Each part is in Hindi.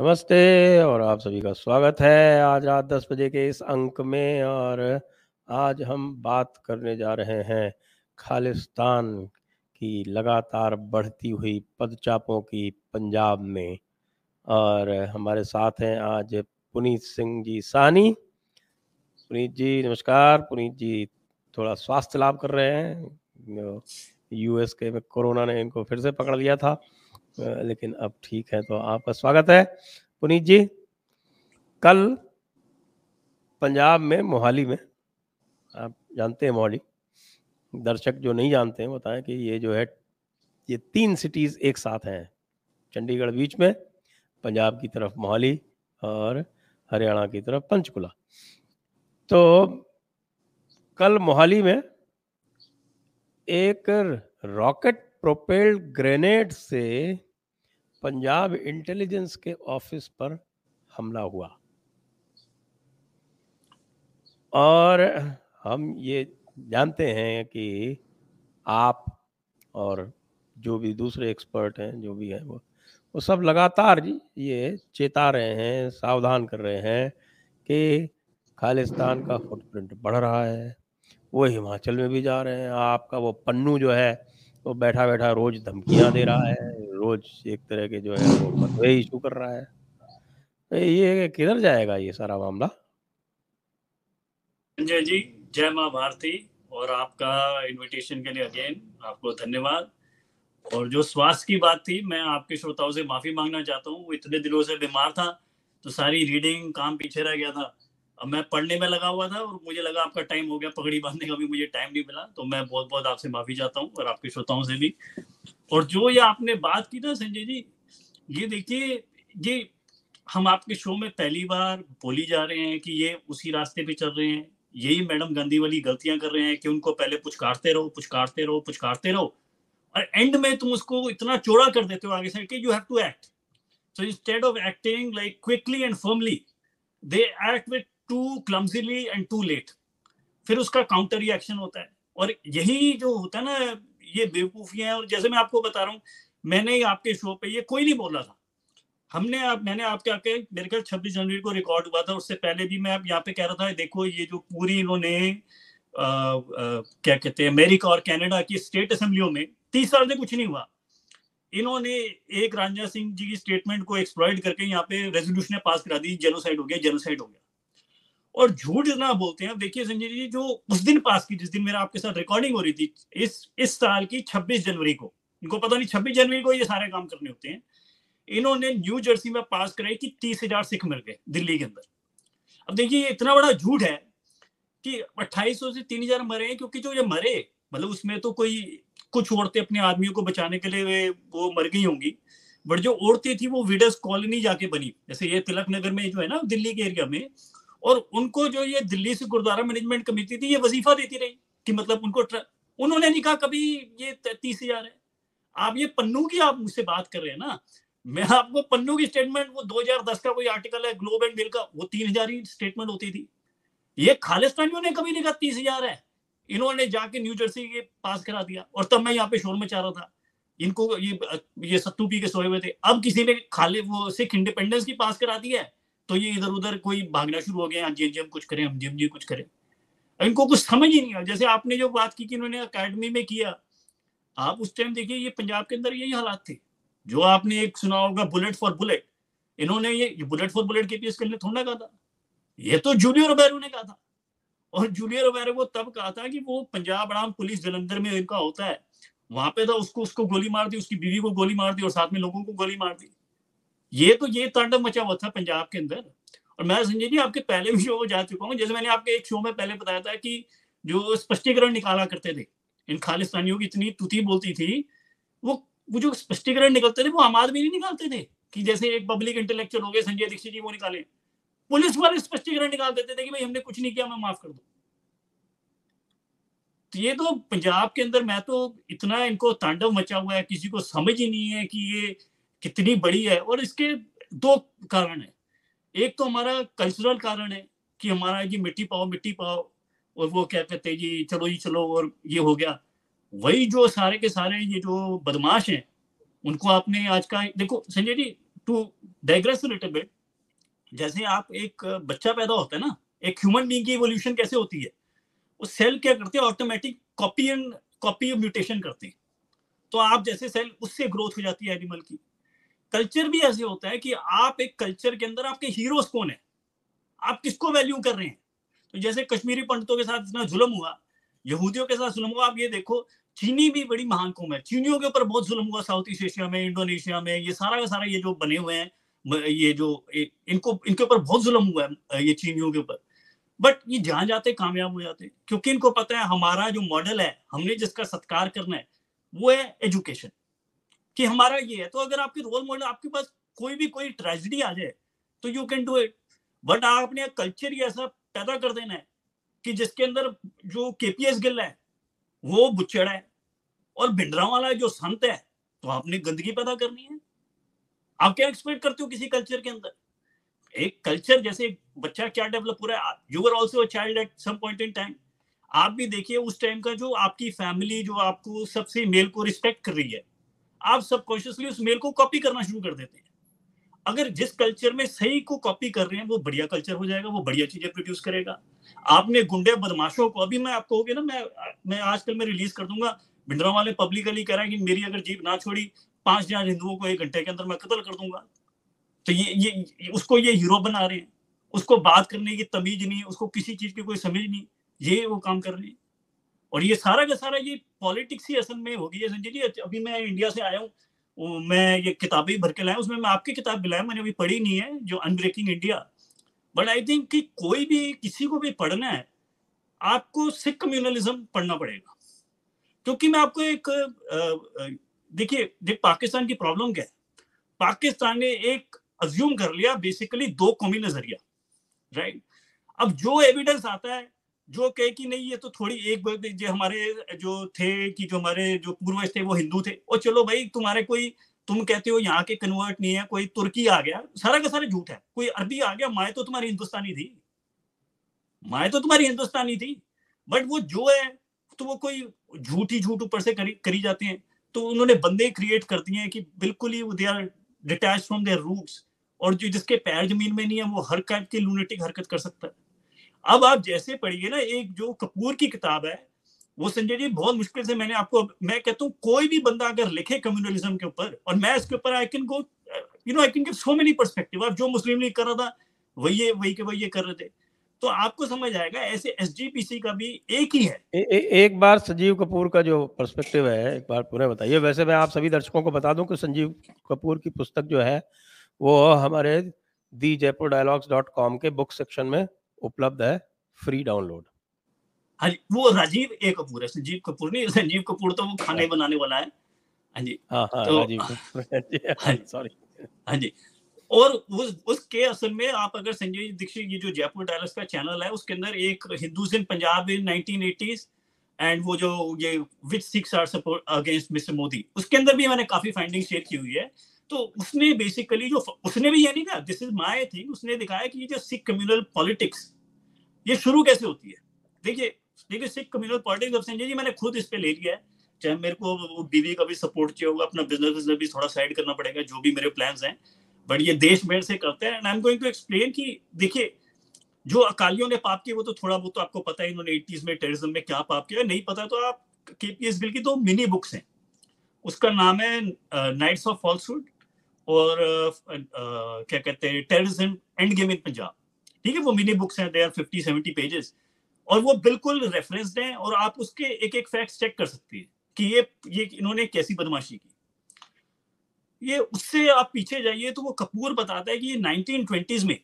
नमस्ते और आप सभी का स्वागत है आज रात 10 बजे के इस अंक में। और आज हम बात करने जा रहे हैं खालिस्तान की लगातार बढ़ती हुई पदचापों की पंजाब में। और हमारे साथ हैं आज पुनीत सिंह जी साहनी। पुनीत जी नमस्कार। पुनीत जी थोड़ा स्वास्थ्य लाभ कर रहे हैं, यूएस के में कोरोना ने इनको फिर से पकड़ लिया था, लेकिन अब ठीक है। तो आपका स्वागत है पुनीत जी। कल पंजाब में मोहाली में, आप जानते हैं मोहाली, दर्शक जो नहीं जानते हैं बताएं कि ये जो है ये 3 सिटीज़ एक साथ हैं, चंडीगढ़ बीच में, पंजाब की तरफ मोहाली और हरियाणा की तरफ पंचकुला। तो कल मोहाली में एक रॉकेट प्रोपेल्ड ग्रेनेड से पंजाब इंटेलिजेंस के ऑफिस पर हमला हुआ। और हम ये जानते हैं कि आप और जो भी दूसरे एक्सपर्ट हैं, जो भी हैं, वो सब लगातार ये चेता रहे हैं, सावधान कर रहे हैं कि खालिस्तान का फुटप्रिंट बढ़ रहा है, वो हिमाचल में भी जा रहे हैं। आपका वो पन्नू जो है वो बैठा बैठा रोज धमकियां दे रहा है, रोज एक तरह के जो है वो मतवे इशू कर रहा है। ये किधर जाएगा ये सारा मामला? संजय जी जय मां भारती, और आपका इनविटेशन के लिए अगेन आपको धन्यवाद। और जो स्वास्थ्य की बात थी, मैं आपके श्रोताओं से माफी मांगना चाहता हूँ। इतने दिनों से बीमार था तो सारी रीडिंग काम पीछे रह गया था। अब मैं पढ़ने में लगा हुआ था और मुझे लगा आपका टाइम हो गया, पगड़ी बांधने का भी मुझे टाइम नहीं मिला। तो मैं बहुत बहुत आपसे माफी चाहता हूँ और आपके श्रोताओं से भी। और जो ये आपने बात की ना संजय जी, ये देखिए, ये हम आपके शो में पहली बार बोली जा रहे हैं कि ये उसी रास्ते पे चल रहे हैं, यही मैडम गांधी वाली गलतियां कर रहे हैं कि उनको पहले पुचकारते रहो और एंड में तुम उसको इतना चौड़ा कर देते हो आगे से कि you have to act. So instead of acting like quickly and firmly, they act with too clumsily and too late. फिर उसका काउंटर रिएक्शन होता है और यही जो होता है ना, ये बेवकूफियां। और जैसे मैं आपको बता रहा हूँ, मैंने आपके शो पे ये कोई नहीं बोला था, हमने मैंने आपके मेरे ख्याल 26 जनवरी को रिकॉर्ड हुआ था, उससे पहले भी मैं यहाँ पे कह रहा था देखो ये जो पूरी इन्होंने क्या कहते हैं अमेरिका और कैनेडा की स्टेट असेंबलियों में 30 साल से कुछ नहीं हुआ, इन्होंने एक राजा सिंह जी की स्टेटमेंट को एक्सप्लॉइट करके यहाँ पे रेजोल्यूशन पास करा दी, जेनोसाइड हो गया। और झूठ इतना बोलते हैं। देखिए संजय जी, जो उस दिन पास की जिस दिन मेरा आपके साथ रिकॉर्डिंग हो रही थी, इस साल की 26 जनवरी को, इनको पता नहीं 26 जनवरी को ये सारे काम करने होते हैं, इन्होंने न्यू जर्सी में पास कराई कि 30,000 सिख मर गए दिल्ली के अंदर। अब देखिए ये इतना बड़ा झूठ है कि 2,800 से 3,000 मरे हैं, क्योंकि जो ये मरे मतलब उसमें तो कोई कुछ औरतें अपने आदमियों को बचाने के लिए वो मर गई होंगी, बट जो औरतें थी वो विडस कॉलोनी जाके बनी, जैसे ये तिलक नगर में जो है ना दिल्ली के एरिया में, और उनको जो ये दिल्ली से गुरुद्वारा मैनेजमेंट कमेटी थी ये वजीफा देती रही कि मतलब उनको उन्होंने नहीं कहा कभी ये 30,000 है। आप ये पन्नू की आप मुझसे बात कर रहे हैं ना, मैं आपको पन्नू की स्टेटमेंट, वो 2010 का कोई आर्टिकल है ग्लोब एंड बिल का, वो 3,000 ही स्टेटमेंट होती थी। ये खालिस्तानियों ने कभी नहीं कहा 30,000 है, इन्होंने जाके न्यू जर्सी के पास करा दिया। और तब मैं यहाँ पे शोर में चाह रहा था, इनको ये सत्तू पी के सोए हुए थे। अब किसी ने खाली वो सिख इंडिपेंडेंस की पास करा दी है तो ये इधर उधर कोई भागना शुरू हो गया, हम जी कुछ करें। इनको कुछ समझ ही नहीं आया। जैसे आपने जो बात की कि इन्होंने अकेडमी में किया, आप उस टाइम देखिए ये पंजाब के अंदर यही हालात थे। जो आपने एक सुना होगा बुलेट फॉर बुलेट, इन्होंने ये बुलेट फॉर बुलेट केपीएस के लिए थोड़ा कहा था, ये तो जूलियर रोबेरो ने कहा था। और जूलियर रोबेरो को तब कहा था कि वो पंजाब आम पुलिस जलंधर में इनका होता है, वहां पे था, उसको गोली मार दी, उसकी बीवी को गोली मार दी और साथ में लोगों को गोली मार दी। ये तांडव मचा हुआ था पंजाब के अंदर। और मैं संजय जी आपके पहले भी शो जा चुका हूँ, जैसे मैंने आपके एक शो में पहले बताया था कि जो स्पष्टीकरण निकाला करते थे इन खालिस्तानियों की, इतनी तुती बोलती थी, वो जो स्पष्टीकरण निकलते थे वो आम आदमी नहीं निकालते थे कि जैसे एक पब्लिक इंटेलेक्चुअल हो गए संजय दीक्षित जी, वो निकाले, पुलिस वाले स्पष्टीकरण निकाल देते थे कि भाई हमने कुछ नहीं किया, मैं माफ कर दो। तो ये तो पंजाब के अंदर मैं तो इतना इनको तांडव मचा हुआ है, किसी को समझ ही नहीं है कि ये कितनी बड़ी है। और इसके दो कारण है, एक तो हमारा कल्चरल कारण है कि हमारा ये मिट्टी पाओ और वो क्या कहते हैं जी चलो और ये हो गया। वही जो सारे के सारे ये जो बदमाश हैं उनको आपने आज का देखो Sanjay ji to digress a little bit, जैसे आप एक बच्चा पैदा होता है ना, एक ह्यूमन बीइंग की इवोल्यूशन कैसे होती है, वो सेल क्या करते हैं, ऑटोमेटिक कॉपी म्यूटेशन करते हैं, तो आप जैसे सेल उससे ग्रोथ हो जाती है एनिमल की। कल्चर भी ऐसे होता है कि आप एक कल्चर के अंदर आपके हीरोज कौन है, आप किसको वैल्यू कर रहे हैं। तो जैसे कश्मीरी पंडितों के साथ इतना जुल्म हुआ, यहूदियों के साथ जुल्म हुआ, आप ये देखो चीनी भी बड़ी महान कौम है, चीनियों के ऊपर बहुत जुल्म हुआ साउथ ईस्ट एशिया में, इंडोनेशिया में, ये सारा का सारा ये जो बने हुए हैं, ये जो इनको इनके ऊपर बहुत जुल्म हुआ है ये चीनियों के ऊपर, बट ये जहाँ जाते कामयाब हो जाते, क्योंकि इनको पता है हमारा जो मॉडल है, हमने जिसका सत्कार करना है वो है एजुकेशन, कि हमारा ये है। तो अगर आपके रोल मॉडल, आपके पास कोई ट्रेजिडी आ जाए तो you can do it, but आपने कल्चर ही ऐसा पैदा कर देना है कि जिसके अंदर जो केपीएस गिल है वो बुच्चड़ है और भिंडरा वाला जो संत है, तो आपने गंदगी पैदा करनी है। आप क्या एक्सपेक्ट करते हो किसी कल्चर के अंदर? एक कल्चर जैसे एक बच्चा क्या डेवलप हो रहा है, you were also a child at some point in time, आप भी देखिए उस टाइम का जो आपकी फैमिली जो आपको सबसे मेल को रिस्पेक्ट कर रही है, आप सबकॉन्शियसली उस मेल को कॉपी करना शुरू कर देते हैं। अगर जिस कल्चर में सही को कॉपी कर रहे हैं वो बढ़िया कल्चर हो जाएगा, वो बढ़िया चीजें प्रोड्यूस करेगा। आपने गुंडे बदमाशों को, अभी मैं आपको होगी ना, मैं आजकल मैं रिलीज कर दूंगा, भिंडरा वाले पब्लिकली कह रहा है कि मेरी अगर जीप ना छोड़ी 5,000 हिंदुओं को एक घंटे के अंदर मैं कत्ल कर दूंगा। तो ये उसको ये हीरो बना रहे हैं, उसको बात करने की तमीज नहीं, उसको किसी चीज की कोई समझ नहीं, ये वो काम कर रहे हैं। और ये सारा का सारा ये पॉलिटिक्स ही असल में हो गई है संजय जी। अभी मैं इंडिया से आया हूँ, मैं ये किताबें भर के लाया, उसमें मैं आपकी किताब भी लाया, मैंने अभी पढ़ी नहीं है जो unbreaking India, but I think कि कोई भी किसी को भी पढ़ना है आपको सिख कम्युनलिज्म पढ़ना पड़ेगा। क्योंकि मैं आपको एक देखिए पाकिस्तान की प्रॉब्लम क्या है, पाकिस्तान ने एक अज्यूम कर लिया बेसिकली दो कौमी नजरिया, राइट। अब जो एविडेंस आता है जो कहे कि नहीं ये तो थोड़ी एक जो हमारे जो थे कि जो हमारे जो पूर्वज थे वो हिंदू थे, और चलो भाई तुम्हारे कोई तुम कहते हो यहाँ के कन्वर्ट नहीं है, कोई तुर्की आ गया, सारा का सारा झूठ है, कोई अरबी आ गया, माए तो तुम्हारी हिंदुस्तानी थी, माए तो तुम्हारी हिंदुस्तानी थी, बट वो जो है तो वो कोई झूठ ही झूठ ऊपर से करी जाते हैं। तो उन्होंने बंदे क्रिएट कर दिए हैं कि बिल्कुल ही they are detach from their roots, और जो जिसके पैर जमीन में नहीं है वो हर टाइप की लूनेटिक हरकत कर सकता है। अब आप जैसे पढ़िए ना, एक जो कपूर की किताब है वो संजय जी बहुत मुश्किल से मैंने आपको, मैं कहता हूँ कोई भी बंदा अगर लिखे कम्युनलिज्म के ऊपर, और मैं इसके ऊपर I can go you know I can give so many perspective. आप जो मुस्लिम लीग कर रहा था वही कर रहे थे, तो आपको समझ आएगा। ऐसे एसजीपीसी का भी एक ही है। एक बार संजीव कपूर का जो पर्सपेक्टिव है एक बार पूरा बताइए। वैसे मैं आप सभी दर्शकों को बता दूं कि संजीव कपूर की पुस्तक जो है वो हमारे thejaipurdialogues.com के बुक सेक्शन में उपलब्ध है, फ्री डाउनलोड। हाँ जी, वो राजीव ए कपूर है, संजीव कपूर नहीं। संजीव कपूर तो वो खाने बनाने वाला है। हाँ जी, हाँ तो, राजीव सॉरी। हाँ जी, और उसके असल में आप अगर संजय दीक्षित ये जो जयपुर डायलॉग्स का चैनल है उसके अंदर एक Hindus in Punjab in 1980s and वो जो ये which six are support against mister Modi, उसके अंदर भी मैंने काफी फाइंडिंग शेयर की हुई है। तो उसने बेसिकली जो उसने भी ये नहीं कहा दिस इज माय थिंग, उसने दिखाया कि ये जो सिख कम्युनल पॉलिटिक्स ये शुरू कैसे होती है। देखिए Sikh communal politics of Sanjay ji मैंने खुद इस पर ले लिया है, चाहे मेरे को बीवी का भी सपोर्ट चाहिए होगा, अपना बिजनेस भी थोड़ा साइड करना पड़ेगा, जो भी मेरे प्लान्स हैं, बट ये देश मेहर से करते हैं। And I am going to explain कि देखिए जो अकालियों ने पाप किया वो तो थोड़ा बहुत तो आपको पता है, इन्होंने 80s में टेररिज्म में क्या पाप किया, नहीं पता तो आप केपीएस गिल की दो मिनी बुक्स हैं, उसका नाम है नाइट्स ऑफ फॉल्सहुड और क्या कहते हैं terrorism and game in Punjab, ठीक है। वो मिनी बुक्स हैं, दे आर 50-70 पेजेस और वो बिल्कुल रेफरेंसड हैं और आप उसके एक एक फैक्ट्स चेक कर सकती है कि ये इन्होंने कैसी बदमाशी की। ये उससे आप पीछे जाइए तो वो कपूर बताता है कि ये 1920s में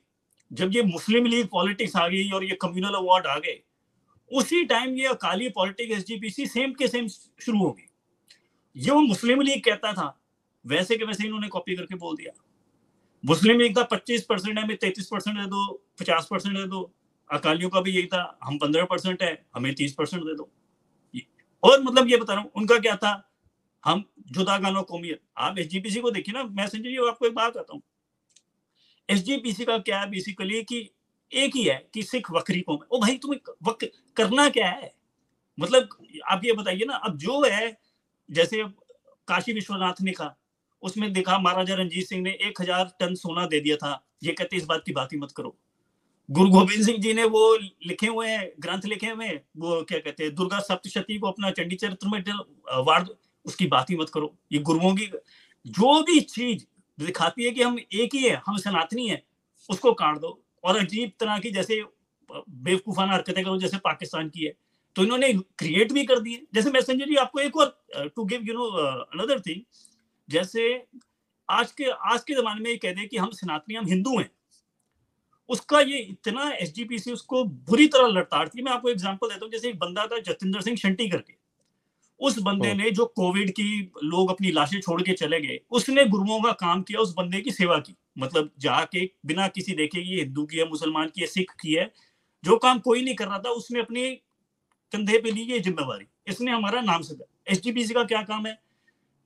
जब ये मुस्लिम लीग पॉलिटिक्स आ गई और ये कम्युनल अवार्ड आ गए, उसी टाइम ये अकाली पॉलिटिक्स एसजीपीसी सेम के सेम शुरू हो गई। ये वो मुस्लिम लीग कहता था वैसे के वैसे इन्होंने कॉपी करके बोल दिया। मुस्लिम लीग का 25% है, हमें 33% दे दो, 50% दे दो। अकालियों का भी यही था, हम 15% है, हमें 30% दे दो। और मतलब ये बता रहा हूँ उनका क्या था, हम जुदागाना कौमियत। आप एसजीपीसी को देखिए ना, मैं संजय जी आपको एक बात बताता हूँ, एसजीपीसी का क्या है बेसिकली कि एक ही है कि सिख वक्री कौम है। ओ भाई तुम्हें करना क्या है, मतलब आप ये बताइए ना। अब जो है जैसे काशी विश्वनाथ ने कहा उसमें देखा महाराजा रणजीत सिंह ने 1000 टन सोना दे दिया था। ये कहते इस बात की बात ही मत करो। गुरु गोबिंद सिंह जी ने वो लिखे हुए हैं, ग्रंथ लिखे हुए हैं, वो क्या कहते हैं, दुर्गा सप्तशती को अपना चंडी चरित्र में वार्ड, उसकी बात ही मत करो। ये गुरुओं की जो भी चीज दिखाती है कि हम एक ही है, हम सनातनी है, उसको काट दो। और अजीब तरह की जैसे बेवकूफाना हरकतें करो जैसे पाकिस्तान की है, तो इन्होंने क्रिएट भी कर दिए। जैसे मैसेंजर जी आपको एक और to give you know another thing, जैसे आज के जमाने में ये कह दें कि हम सनातनी, हम हिंदू हैं, उसका ये इतना एसजीपीसी उसको बुरी तरह लड़ताड़ती है। मैं आपको एग्जांपल देता हूँ, जैसे एक बंदा था जतिंदर सिंह शंटी करके, उस बंदे ने जो कोविड की लोग अपनी लाशें छोड़ के चले गए, उसने गुरुओं का काम किया, उस बंदे की सेवा की, मतलब जाके बिना किसी देखे ये हिंदू की है, मुसलमान की है, सिख की है, जो काम कोई नहीं कर रहा था उसने अपने कंधे पे ली ये जिम्मेवारी, इसने हमारा नाम सजा। एसजीपीसी का क्या काम है?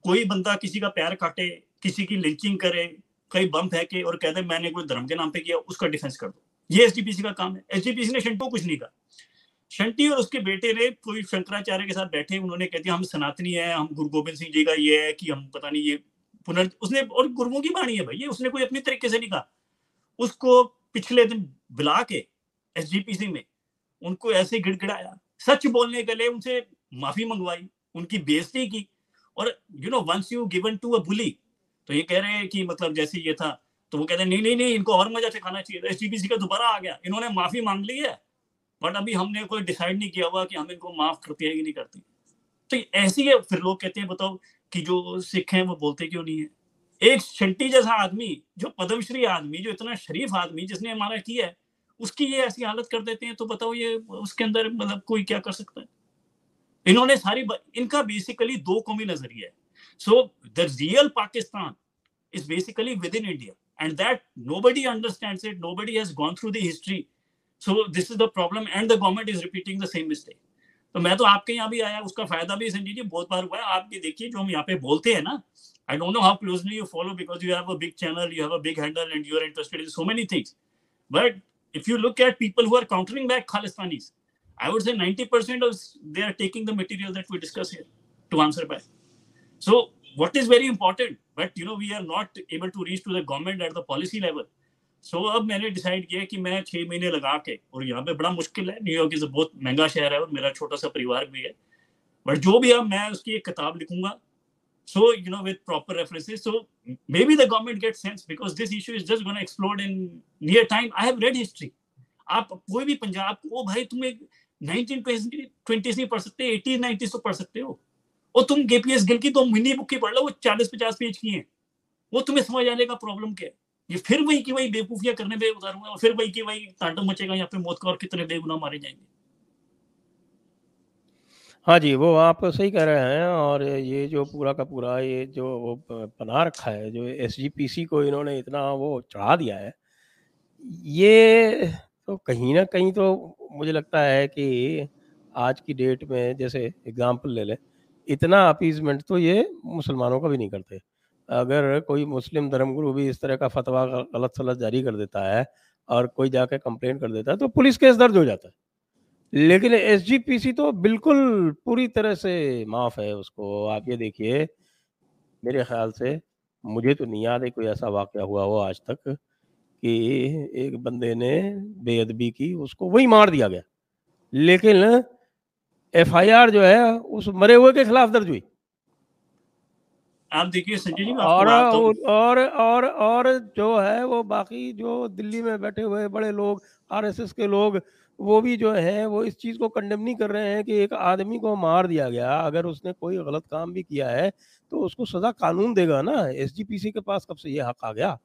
कोई बंदा किसी का पैर काटे, किसी की लिंचिंग करे, कहीं बम फेंके और कह दे मैंने कोई धर्म के नाम पे किया, उसका डिफेंस कर दो, ये एसजीपीसी का काम है। एसजीपीसी ने शंटू कुछ नहीं कहा। शंटी और उसके बेटे ने कोई शंकराचार्य के साथ बैठे, उन्होंने कह दिया हम सनातनी है, हम गुरु गोबिंद सिंह जी का ये है कि हम पता नहीं ये उसने, और गुरुओं की बाणी है भाई ये, उसने कोई अपने तरीके से नहीं कहा। उसको पिछले दिन बुला के एसजीपीसी में उनको ऐसे गिड़गिड़ाया, सच बोलने के लिए उनसे माफी मंगवाई, उनकी बेइज्जती की। और you know once you given to a bully, तो ये कह रहे हैं कि मतलब जैसे ये था, तो वो कहते हैं नहीं नहीं नहीं इनको और मजा सिखाना चाहिए। तो एसजीपीसी का दोबारा आ गया, इन्होंने माफी मांग ली है बट अभी हमने कोई डिसाइड नहीं किया हुआ कि हम इनको माफ करते हैं कि नहीं करते। तो ऐसी है, फिर लोग कहते हैं बताओ कि जो सिख हैं वो बोलते क्यों नहीं है। एक शंटी जैसा आदमी, जो पद्मश्री आदमी, जो इतना शरीफ आदमी जिसने हमारा किया है, उसकी ये ऐसी हालत कर देते हैं, तो बताओ ये उसके अंदर मतलब कोई क्या कर सकता है। इन्होंने सारी इनका बेसिकली दो कौमी नजरिया है। So the real Pakistan is basically within India, and that nobody understands it, nobody has gone through the history. So this is the problem and the government is repeating the same mistake. तो मैं तो आपके यहाँ भी आया, उसका फायदा भी संजीव जी बहुत बार हुआ है। आप भी देखिए जो हम यहाँ पे बोलते हैं ना, I don't know how closely you follow because you have a big channel, you have a big handle and you are interested in so many things, but if you look at people who are countering back Khalistanis, I would say 90% of they are taking the material that we discuss here to answer back. So what is very important, but you know we are not able to reach to the government at the policy level. So अब मैंने decide किया कि मैं 6 महीने लगा के, और यहाँ पे बड़ा मुश्किल है, न्यूयॉर्क इज बहुत महंगा शहर है और मेरा छोटा सा परिवार भी है, बट जो भी अब मैं उसकी एक किताब लिखूंगा, so you know with proper references, so maybe the government gets sense because this issue is just going to explode in near time. I have read history. आप कोई भी पंजाब को, ओ भाई तुम 1920s नहीं पढ़ सकते, 80s 90s तो पढ़ सकते हो, और तुम केपीएस गिल की तो मिनी बुक की पढ़ लो, वो 40-50 पेज की है, वो तुम्हें समझ आने का प्रॉब्लम क्या है। ये फिर वही की वही बेवकूफियां करने पे उतार हुआ, और फिर वही की वही तांडव मचेगा यहाँ पे मौत का, और कितने बेगुनाह मारे जाएंगे। हाँ जी, वो आप सही कह रहे हैं। और ये जो पूरा का पूरा ये जो वो बना रखा है, जो एसजीपीसी को इन्होंने इतना वो चढ़ा दिया है, ये तो कहीं ना कहीं तो मुझे लगता है कि आज की डेट में जैसे एग्जांपल ले लें, इतना अपीजमेंट तो ये मुसलमानों का भी नहीं करते। अगर कोई मुस्लिम धर्मगुरु भी इस तरह का फतवा गलत सलत जारी कर देता है और कोई जाके कंप्लेंट कर देता है तो पुलिस केस दर्ज हो जाता है, लेकिन एसजीपीसी तो बिल्कुल पूरी तरह से माफ़ है उसको। आप ये देखिए, मेरे ख्याल से मुझे तो नहीं याद है कोई ऐसा वाक़या हुआ हो आज तक कि एक बंदे ने बेअदबी की, उसको वही मार दिया गया, लेकिन एफआईआर जो है उस मरे हुए के खिलाफ दर्ज हुई। आप देखिए संजय जी, और जो है वो बाकी जो दिल्ली में बैठे हुए बड़े लोग, आरएसएस के लोग, वो भी जो है वो इस चीज़ को कंडेम नहीं कर रहे हैं कि एक आदमी को मार दिया गया, अगर उसने कोई गलत काम भी किया है तो उसको सज़ा कानून देगा ना। एसजीपीसी के पास कब से ये हक आ गया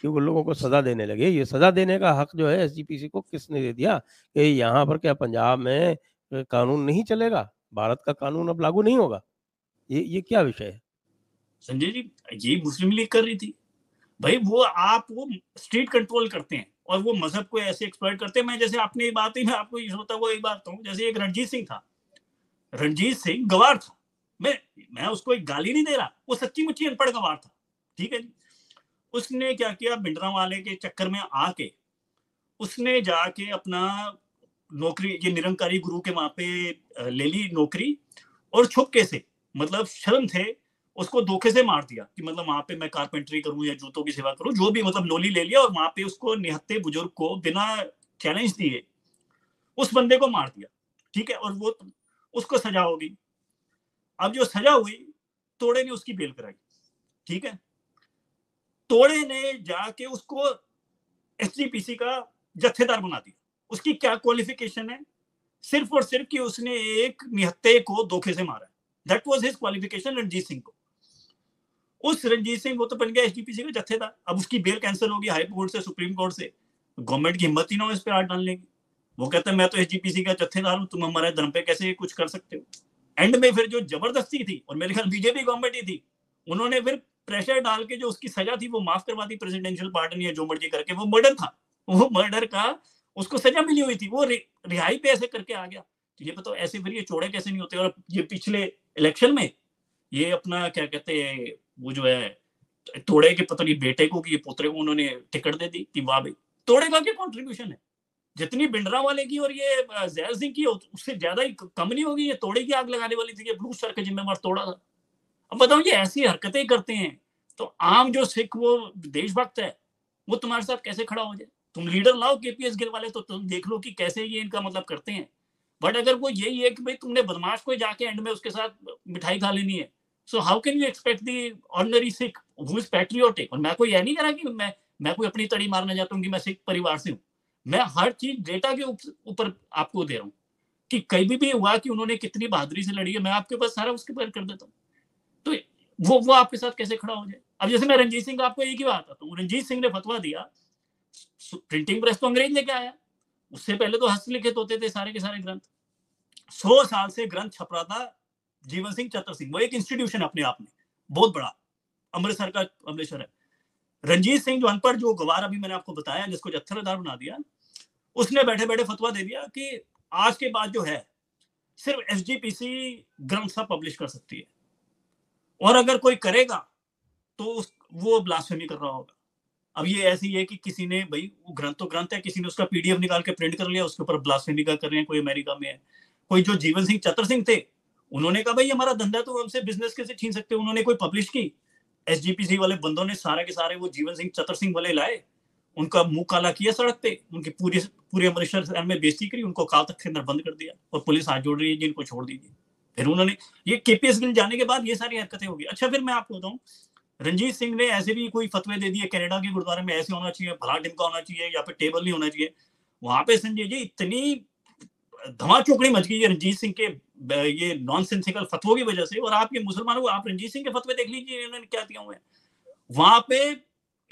कि वो लोगों को सज़ा देने लगे? ये सज़ा देने का हक जो है एसजीपीसी को किसने दे दिया कि यहाँ पर क्या पंजाब में कानून नहीं चलेगा, भारत का कानून अब लागू नहीं होगा? ये क्या विषय है संजय जी? ये मुस्लिम लीग कर रही थी भाई, वो आप वो स्ट्रीट कंट्रोल करते हैं और वो मजहब को ऐसे एक्सप्लॉइट करते हैं। मैं जैसे अपनी बात ही, मैं आपको ये होता वो एक बात कहूँ, जैसे एक रणजीत सिंह था, रणजीत सिंह गवार था, मैं उसको एक गाली नहीं दे रहा, वो सच्ची मुच्ची अनपढ़ गवार था, ठीक है जी। उसने क्या किया, भिंडरा वाले के चक्कर में आके उसने जाके अपना नौकरी, ये निरंकारी गुरु के वहां पे ले ली नौकरी, और छुपके से, मतलब शर्म थे, उसको धोखे से मार दिया कि मतलब वहां पे मैं कारपेंटरी करूं या जूतों की सेवा करूं, जो भी मतलब लोली ले लिया और वहां पे उसको निहत्ते बुजुर्ग को बिना चैलेंज दिए उस बंदे को मार दिया, ठीक है, और वो उसको सजा हो गई। अब जो सजा हुई, तोड़े ने उसकी बेल कराई, ठीक है, तोड़े ने जाके उसको एसजीपीसी का जत्थेदार बना दिया। उसकी क्या क्वालिफिकेशन है? सिर्फ और सिर्फ कि उसने एक निहत्ते को धोखे से मारा, that was his qualification. Ranjit Singh को, उस रणजीत सिंह वो तो बन गया एसजीपीसी का जत्थेदार। अब उसकी बेल कैंसिल होगी हाई कोर्ट से, सुप्रीम कोर्ट से, गवर्नमेंट की हिम्मत ही ना हो इस पर हाथ डालने की। वो कहता है मैं तो एसजीपीसी का जत्थेदार हूं, तुम हमारे धर्म पे कैसे कुछ कर सकते हो। एंड में फिर जो जबरदस्ती थी, और मेरे ख्याल बीजेपी गवर्नमेंट ही थी, उन्होंने फिर प्रेशर डाल के जो उसकी सजा थी वो माफ करवा दी, प्रेसिडेंशियल पार्डन या जो मर्जी करके। वो मर्डर था, वो मर्डर का उसको सजा मिली हुई थी, वो रिहाई पे ऐसे करके आ गया। ये बताओ ऐसे फिर ये चोड़े कैसे नहीं होते। और ये पिछले इलेक्शन में ये अपना क्या कहते हैं वो जो है तोड़े के पता नहीं बेटे को कि पोतरे को उन्होंने टिकट दे दी कि वाह भाई तोड़े का क्या कॉन्ट्रीब्यूशन है। जितनी बिंडरा वाले की और ये जैल सिंह की उससे ज्यादा ही कम नहीं होगी। ये तोड़े की आग लगाने वाली थी, ये ब्लू स्टार का जिम्मेवार तोड़ा था। अब बताओ ये ऐसी हरकतें करते हैं तो आम जो सिख वो देशभक्त है वो तुम्हारे साथ कैसे खड़ा हो जाए। तुम लीडर लाओ केपीएस गिल वाले तो तुम देख लो कि कैसे ये इनका मतलब करते हैं। बट अगर वो यही है कि भाई तुमने बदमाश को जाके एंड में उसके साथ मिठाई खा लेनी है, so how can you expect the ordinary Sikh who is patriotic. और मैं कोई यह नहीं कह रहा कि मैं कोई अपनी तड़ी मारना चाहता हूँ कि मैं सिख परिवार से हूँ। मैं हर चीज डेटा के ऊपर आपको दे रहा हूँ कि कभी भी हुआ कि उन्होंने कितनी बहादुरी से लड़ी है, मैं आपके पास सारा उसके पर कर देता हूँ। तो वो आपके साथ कैसे खड़ा हो जाए। अब जैसे मैं रणजीत सिंह का आपको एक ही बात आता हूँ, रणजीत सिंह ने फतवा दिया, प्रिंटिंग प्रेस तो अंग्रेज लेके आया, उससे पहले तो हस्तलिखित होते थे सारे के सारे ग्रंथ। 100 साल से ग्रंथ छप रहा था जीवन सिंह चतर सिंह, वो एक इंस्टीट्यूशन अपने आप में बहुत बड़ा, अमृतसर का अमृतसर है। रणजीत सिंह जो अनपढ़ जो गवार अभी मैंने आपको बताया जिसको जत्थेदार बना दिया, उसने बैठे बैठे फतवा दे दिया कि आज के बाद जो है सिर्फ एसजीपीसी ग्रंथ सब पब्लिश कर सकती है और अगर कोई करेगा तो वो ब्लास्फेमी कर रहा होगा। अब ये ऐसी है कि किसी ने भाई ग्रंथ तो ग्रंथ है, किसी ने उसका पीडीएफ निकाल के प्रिंट कर लिया, उसके ऊपर ब्लास्फेमी का कर रहे हैं। कोई अमेरिका में है, कोई जो जीवन सिंह चतर सिंह थे उन्होंने कहा भाई हमारा धंधा तो हमसे बिजनेस कैसे छीन सकते हैं। उन्होंने कोई पब्लिश की, एसजीपीसी वाले बंदों ने सारे के सारे वो जीवन सिंह चतर सिंह वाले लाए, उनका मुंह काला किया सड़क पे, उनकी पूरे अमृतसर शहर में बेइज्जती करी, उनको काल तक के अंदर बंद कर दिया और पुलिस हाथ जोड़ रही है जी इनको छोड़ दीजिए। फिर उन्होंने ये केपीएस गिल जाने के बाद ये सारी हरकतें होगी। अच्छा फिर मैं आपको बताऊँ, रणजीत सिंह ने ऐसे भी कोई फतवे दे दिए कनाडा के गुरुद्वारे में ऐसे होना चाहिए, भला टिमका होना चाहिए, या फिर टेबल नहीं होना चाहिए। वहां पे संजय जी इतनी धमाचौकड़ी मच गई रणजीत सिंह के ये नॉनसेंसिकल फतवों की वजह से। और आपके मुसलमानों को, आप रणजीत सिंह के फतवे देख लीजिए इन्होंने क्या दिया हुआ है। वहां पे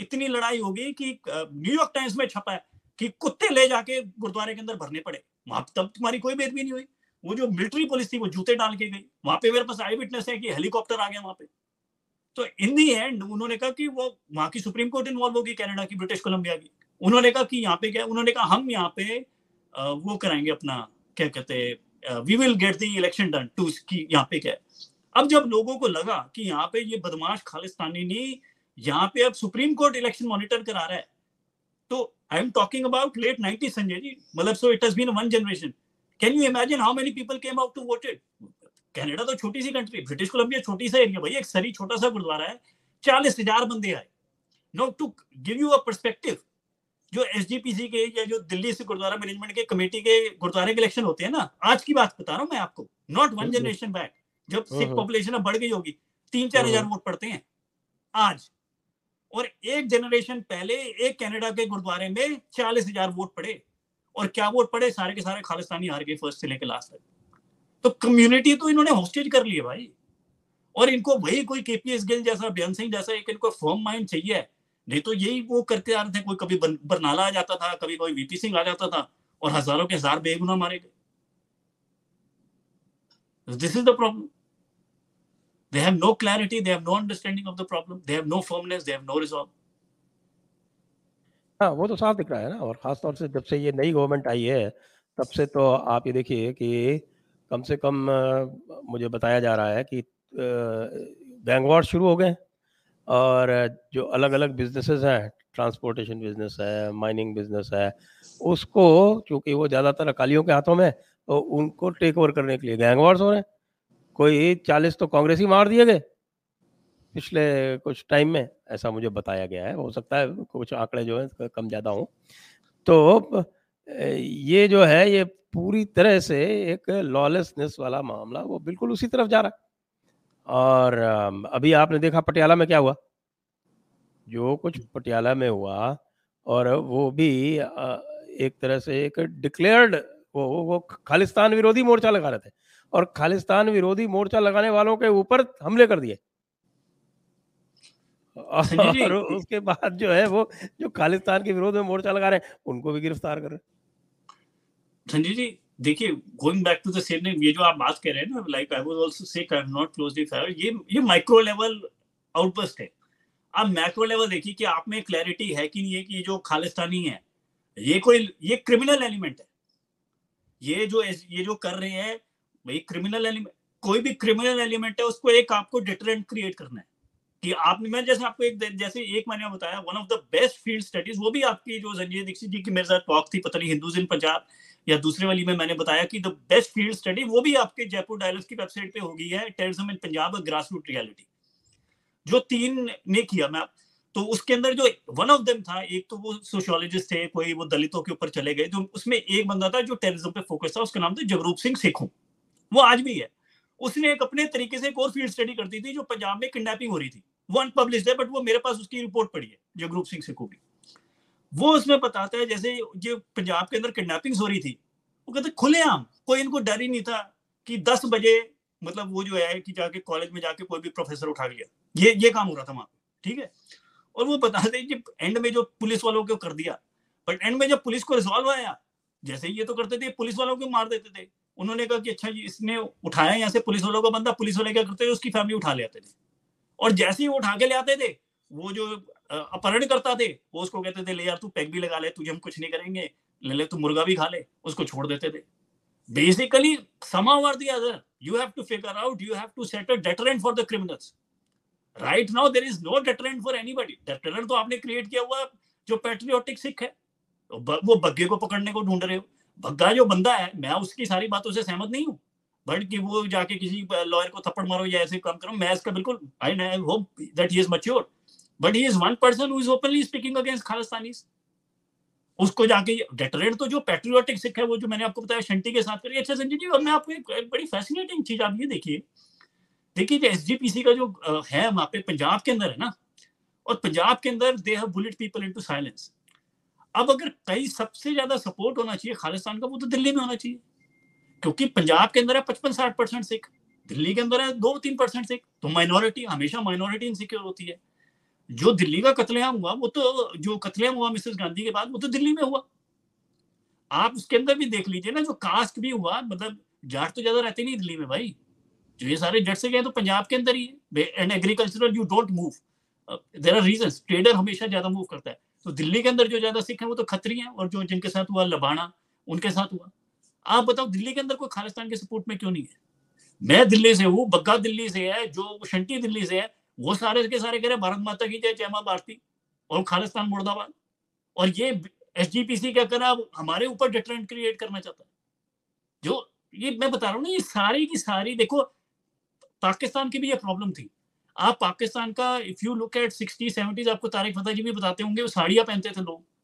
इतनी लड़ाई होगी कि न्यूयॉर्क टाइम्स में छपा है कि कुत्ते ले जाके गुरुद्वारे के अंदर भरने पड़े। वहां तब तुम्हारी कोई बेदबी नहीं हुई, वो जो मिलिट्री पुलिस थी वो जूते डाल के गई। वहां पे मेरे पास आई विटनेस है कि हेलीकॉप्टर आ गया वहां पे। तो इन दी एंड उन्होंने कहा कि वो वहां की सुप्रीम कोर्ट इन्वॉल्व होगी कनाडा की, ब्रिटिश कोलंबिया की। उन्होंने कहा कि यहाँ पे क्या, उन्होंने कहा हम यहाँ पे वो कराएंगे अपना क्या कहते हैं, we will get the election done to, की यहाँ पे क्या है। अब जब लोगों को लगा कि यहाँ पे ये बदमाश खालिस्तानी नहीं यहाँ पे अब सुप्रीम कोर्ट इलेक्शन मॉनिटर करा रहा है, तो I am talking about late 90s Sanjay ji, मतलब so it has been one generation. Can you imagine how many people came out to voted. Canada तो छोटी सी कंट्री, ब्रिटिश कोलंबिया छोटी सा एरिया, भाई एक सरी छोटा सा गुरुद्वारा है, 40,000 बंदे आए। Now to give you a perspective, जो एसजीपीसी के या जो दिल्ली से गुरुद्वारा मैनेजमेंट के कमेटी के गुरुद्वारे के इलेक्शन होते हैं ना, आज की बात बता रहा हूँ मैं आपको, नॉट वन जनरेशन बैक, जब सिख पॉपुलेशन बढ़ गई होगी 3-4 हजार वोट पड़ते हैं आज, और एक जनरेशन पहले एक कनाडा के गुरुद्वारे में 40,000 वोट पड़े। और क्या वोट पड़े, सारे के सारे खालिस्तानी हार गए फर्स्ट से लेकर लास्ट तक। तो कम्युनिटी तो इन्होंने होस्टेज कर ली है भाई। और इनको वही कोई केपीएस गिल जैसा, बेंस सिंह जैसा एक इनको फर्म माइंड चाहिए, नहीं तो यही वो करते आ रहे थे। कोई कभी बरनाला आ जाता था, कभी कोई वीपी सिंह आ जाता था और हजारों के हजार बेगुनाह मारे गए। This is the problem, they have no clarity, they have no understanding of the problem, they have no firmness, they have no resolve. हाँ वो तो साफ दिख रहा है ना। और खासतौर से जब से ये नई गवर्नमेंट आई है तब से तो आप ये देखिए कि कम से कम मुझे बताया जा रहा है कि गैंग वॉर शुरू हो गए, और जो अलग अलग बिजनेसेस हैं, ट्रांसपोर्टेशन बिजनेस है, माइनिंग बिजनेस है, उसको चूँकि वो ज़्यादातर अकालियों के हाथों में, तो उनको टेक ओवर करने के लिए गैंग वॉर्स हो रहे हैं। कोई 40 तो कांग्रेसी मार दिए गए, पिछले कुछ टाइम में ऐसा मुझे बताया गया है, हो सकता है कुछ आंकड़े जो है कम ज़्यादा हों। तो ये जो है ये पूरी तरह से एक लॉलेसनेस वाला मामला वो बिल्कुल उसी तरफ जा रहा है। और अभी आपने देखा पटियाला में क्या हुआ, जो कुछ पटियाला में हुआ, और वो भी एक तरह से एक डिक्लेयर्ड वो खालिस्तान विरोधी मोर्चा लगा रहे थे और खालिस्तान विरोधी मोर्चा लगाने वालों के ऊपर हमले कर दिए। और उसके बाद जो है वो जो खालिस्तान के विरोध में मोर्चा लगा रहे हैं उनको भी गिरफ्तार कर रहे हैं। संजय जी देखिए, going back to the same name, ये जो आप बात कर रहे हैं ना, like I was also say I have not closed it, ये माइक्रो लेवल आउटबर्स्ट है। आप मैक्रो लेवल देखिए कि आप में क्लैरिटी है कि नहीं है कि जो खालिस्तानी है ये कोई ये क्रिमिनल एलिमेंट है, ये जो कर रहे हैं भाई क्रिमिनल एलिमेंट, कोई भी क्रिमिनल एलिमेंट है उसको एक आपको डिटरेंट क्रिएट करना है। कि आपने मैं जैसे आपको एक मैंने बताया one of the best field studies, वो भी आपकी जो संजय दीक्षित जी की मेरे साथ टॉक थी, पता नहीं हिंदूज इन पंजाब या दूसरे वाली में मैंने बताया कि द बेस्ट फील्ड स्टडी वो भी आपके जयपुर डायलॉग्स की वेबसाइट पे हो गई है, टेररिज्म इन पंजाब और ग्रास रूट रियलिटी, जो तीन ने किया। मैं तो उसके अंदर जो वन ऑफ देम था, एक तो वो सोशियोलॉजिस्ट थे, कोई वो दलितों के ऊपर चले गए, जो उसमें एक बंदा था जो टेररिज्म पे फोकस था, उसका नाम था जगरूप सिंह सेखों, वो आज भी है। उसने एक अपने तरीके से एक और फील्ड स्टडी करती थी जो पंजाब में किडनैपिंग हो रही थी, वो अनपब्लिश्ड है बट वो मेरे पास उसकी रिपोर्ट पड़ी है जगरूप सिंह सेखों की। वो उसमें बताता है जैसे जो पंजाब के अंदर किडनैपिंग्स हो रही थी, वो कहते खुलेआम, कोई इनको डर ही नहीं था कि 10 बजे मतलब वो जो है कि जाके कॉलेज में जाके कोई भी प्रोफेसर उठा लिया, ये काम हो रहा था वहां पे, ठीक है। और वो बताते हैं कि एंड में जो पुलिस वालों को कर दिया, बट एंड में जब पुलिस को रिजॉल्व आया, जैसे ये तो करते थे पुलिस वालों को मार देते थे, उन्होंने कहा कि अच्छा जी इसने उठाया यहाँ से पुलिस वालों का बंदा, पुलिस वाले क्या करते थे उसकी फैमिली उठा ले आते थे, और जैसे ही वो उठा के ले आते थे वो जो अपहरण करता थे वो उसको कहते थे ले यार तू पैक भी लगा ले, तुझे हम कुछ नहीं करेंगे, ले ले तू मुर्गा भी खा ले, उसको छोड़ देते थे। Basically some over the other, you have to figure out, you have to set a deterrent for the criminals. Right now there is no deterrent for anybody. Deterrent तो आपने क्रिएट किया हुआ जो पैट्रियोटिक सिख है, वो बग्गे को पकड़ने को ढूंढ रहे हो। भग्गा जो बंदा है, मैं उसकी सारी बातों से सहमत नहीं हूँ, बट कि वो जाके किसी लॉयर को थप्पड़ मारो या ऐसे काम करो, मैं इसका बिल्कुल I hope that he is mature, but he is one person who is openly speaking against Khalistanis. उसको जाके डेटरेंट तो जो पैट्रियोटिक सिख है, वो जो मैंने आपको बताया शंटी के साथ करिए। अच्छा संजय जी, और मैं आपको एक बड़ी फैसिनेटिंग चीज, आप ये देखिए जो एसजीपीसी का जो है वहाँ पे पंजाब के अंदर है ना, और पंजाब के अंदर they have bullet people into silence. अब अगर कहीं सबसे ज्यादा सपोर्ट होना चाहिए खालिस्तान का, वो तो दिल्ली में होना चाहिए, क्योंकि पंजाब के अंदर है 55-60% सिख, दिल्ली के अंदर है 2-3% सिख, तो माइनॉरिटी हमेशा माइनॉरिटी इनसिक्योर होती है। जो दिल्ली का कत्लेआम हुआ, वो तो जो कत्लेआम हुआ मिसेस गांधी के बाद, वो तो दिल्ली में हुआ। आप उसके अंदर भी देख लीजिए ना, जो कास्ट भी हुआ, मतलब जाट तो ज्यादा रहते नहीं दिल्ली में भाई, जो ये सारे जट से गए तो पंजाब के अंदर ही है। And agricultural you don't move, there are reasons, trader हमेशा ज्यादा मूव करता है, तो दिल्ली के अंदर जो ज्यादा सिख है वो तो खत्री हैं, और जो जिनके साथ हुआ लबाना उनके साथ हुआ। आप बताओ दिल्ली के अंदर कोई खालिस्तान के सपोर्ट में क्यों नहीं है? मैं दिल्ली से हूँ, बग्गा दिल्ली से है, जो शंटी दिल्ली से है, वो सारे के सारे कह रहे भारत माता की जय, जय मां भारती, और खालिस्तान मुर्दाबाद। और ये एसजीपीसी क्या कर रहा है, हमारे ऊपर डिटरेंट क्रिएट करना चाहता है। जो ये मैं बता रहा हूँ ना, ये सारी की सारी देखो, पाकिस्तान की भी ये प्रॉब्लम थी। आप पाकिस्तान का if you look eight 60s 70s, आपको तारिक फतेह जी भी बताते होंगे, वो साड़ियाँ पहनते थे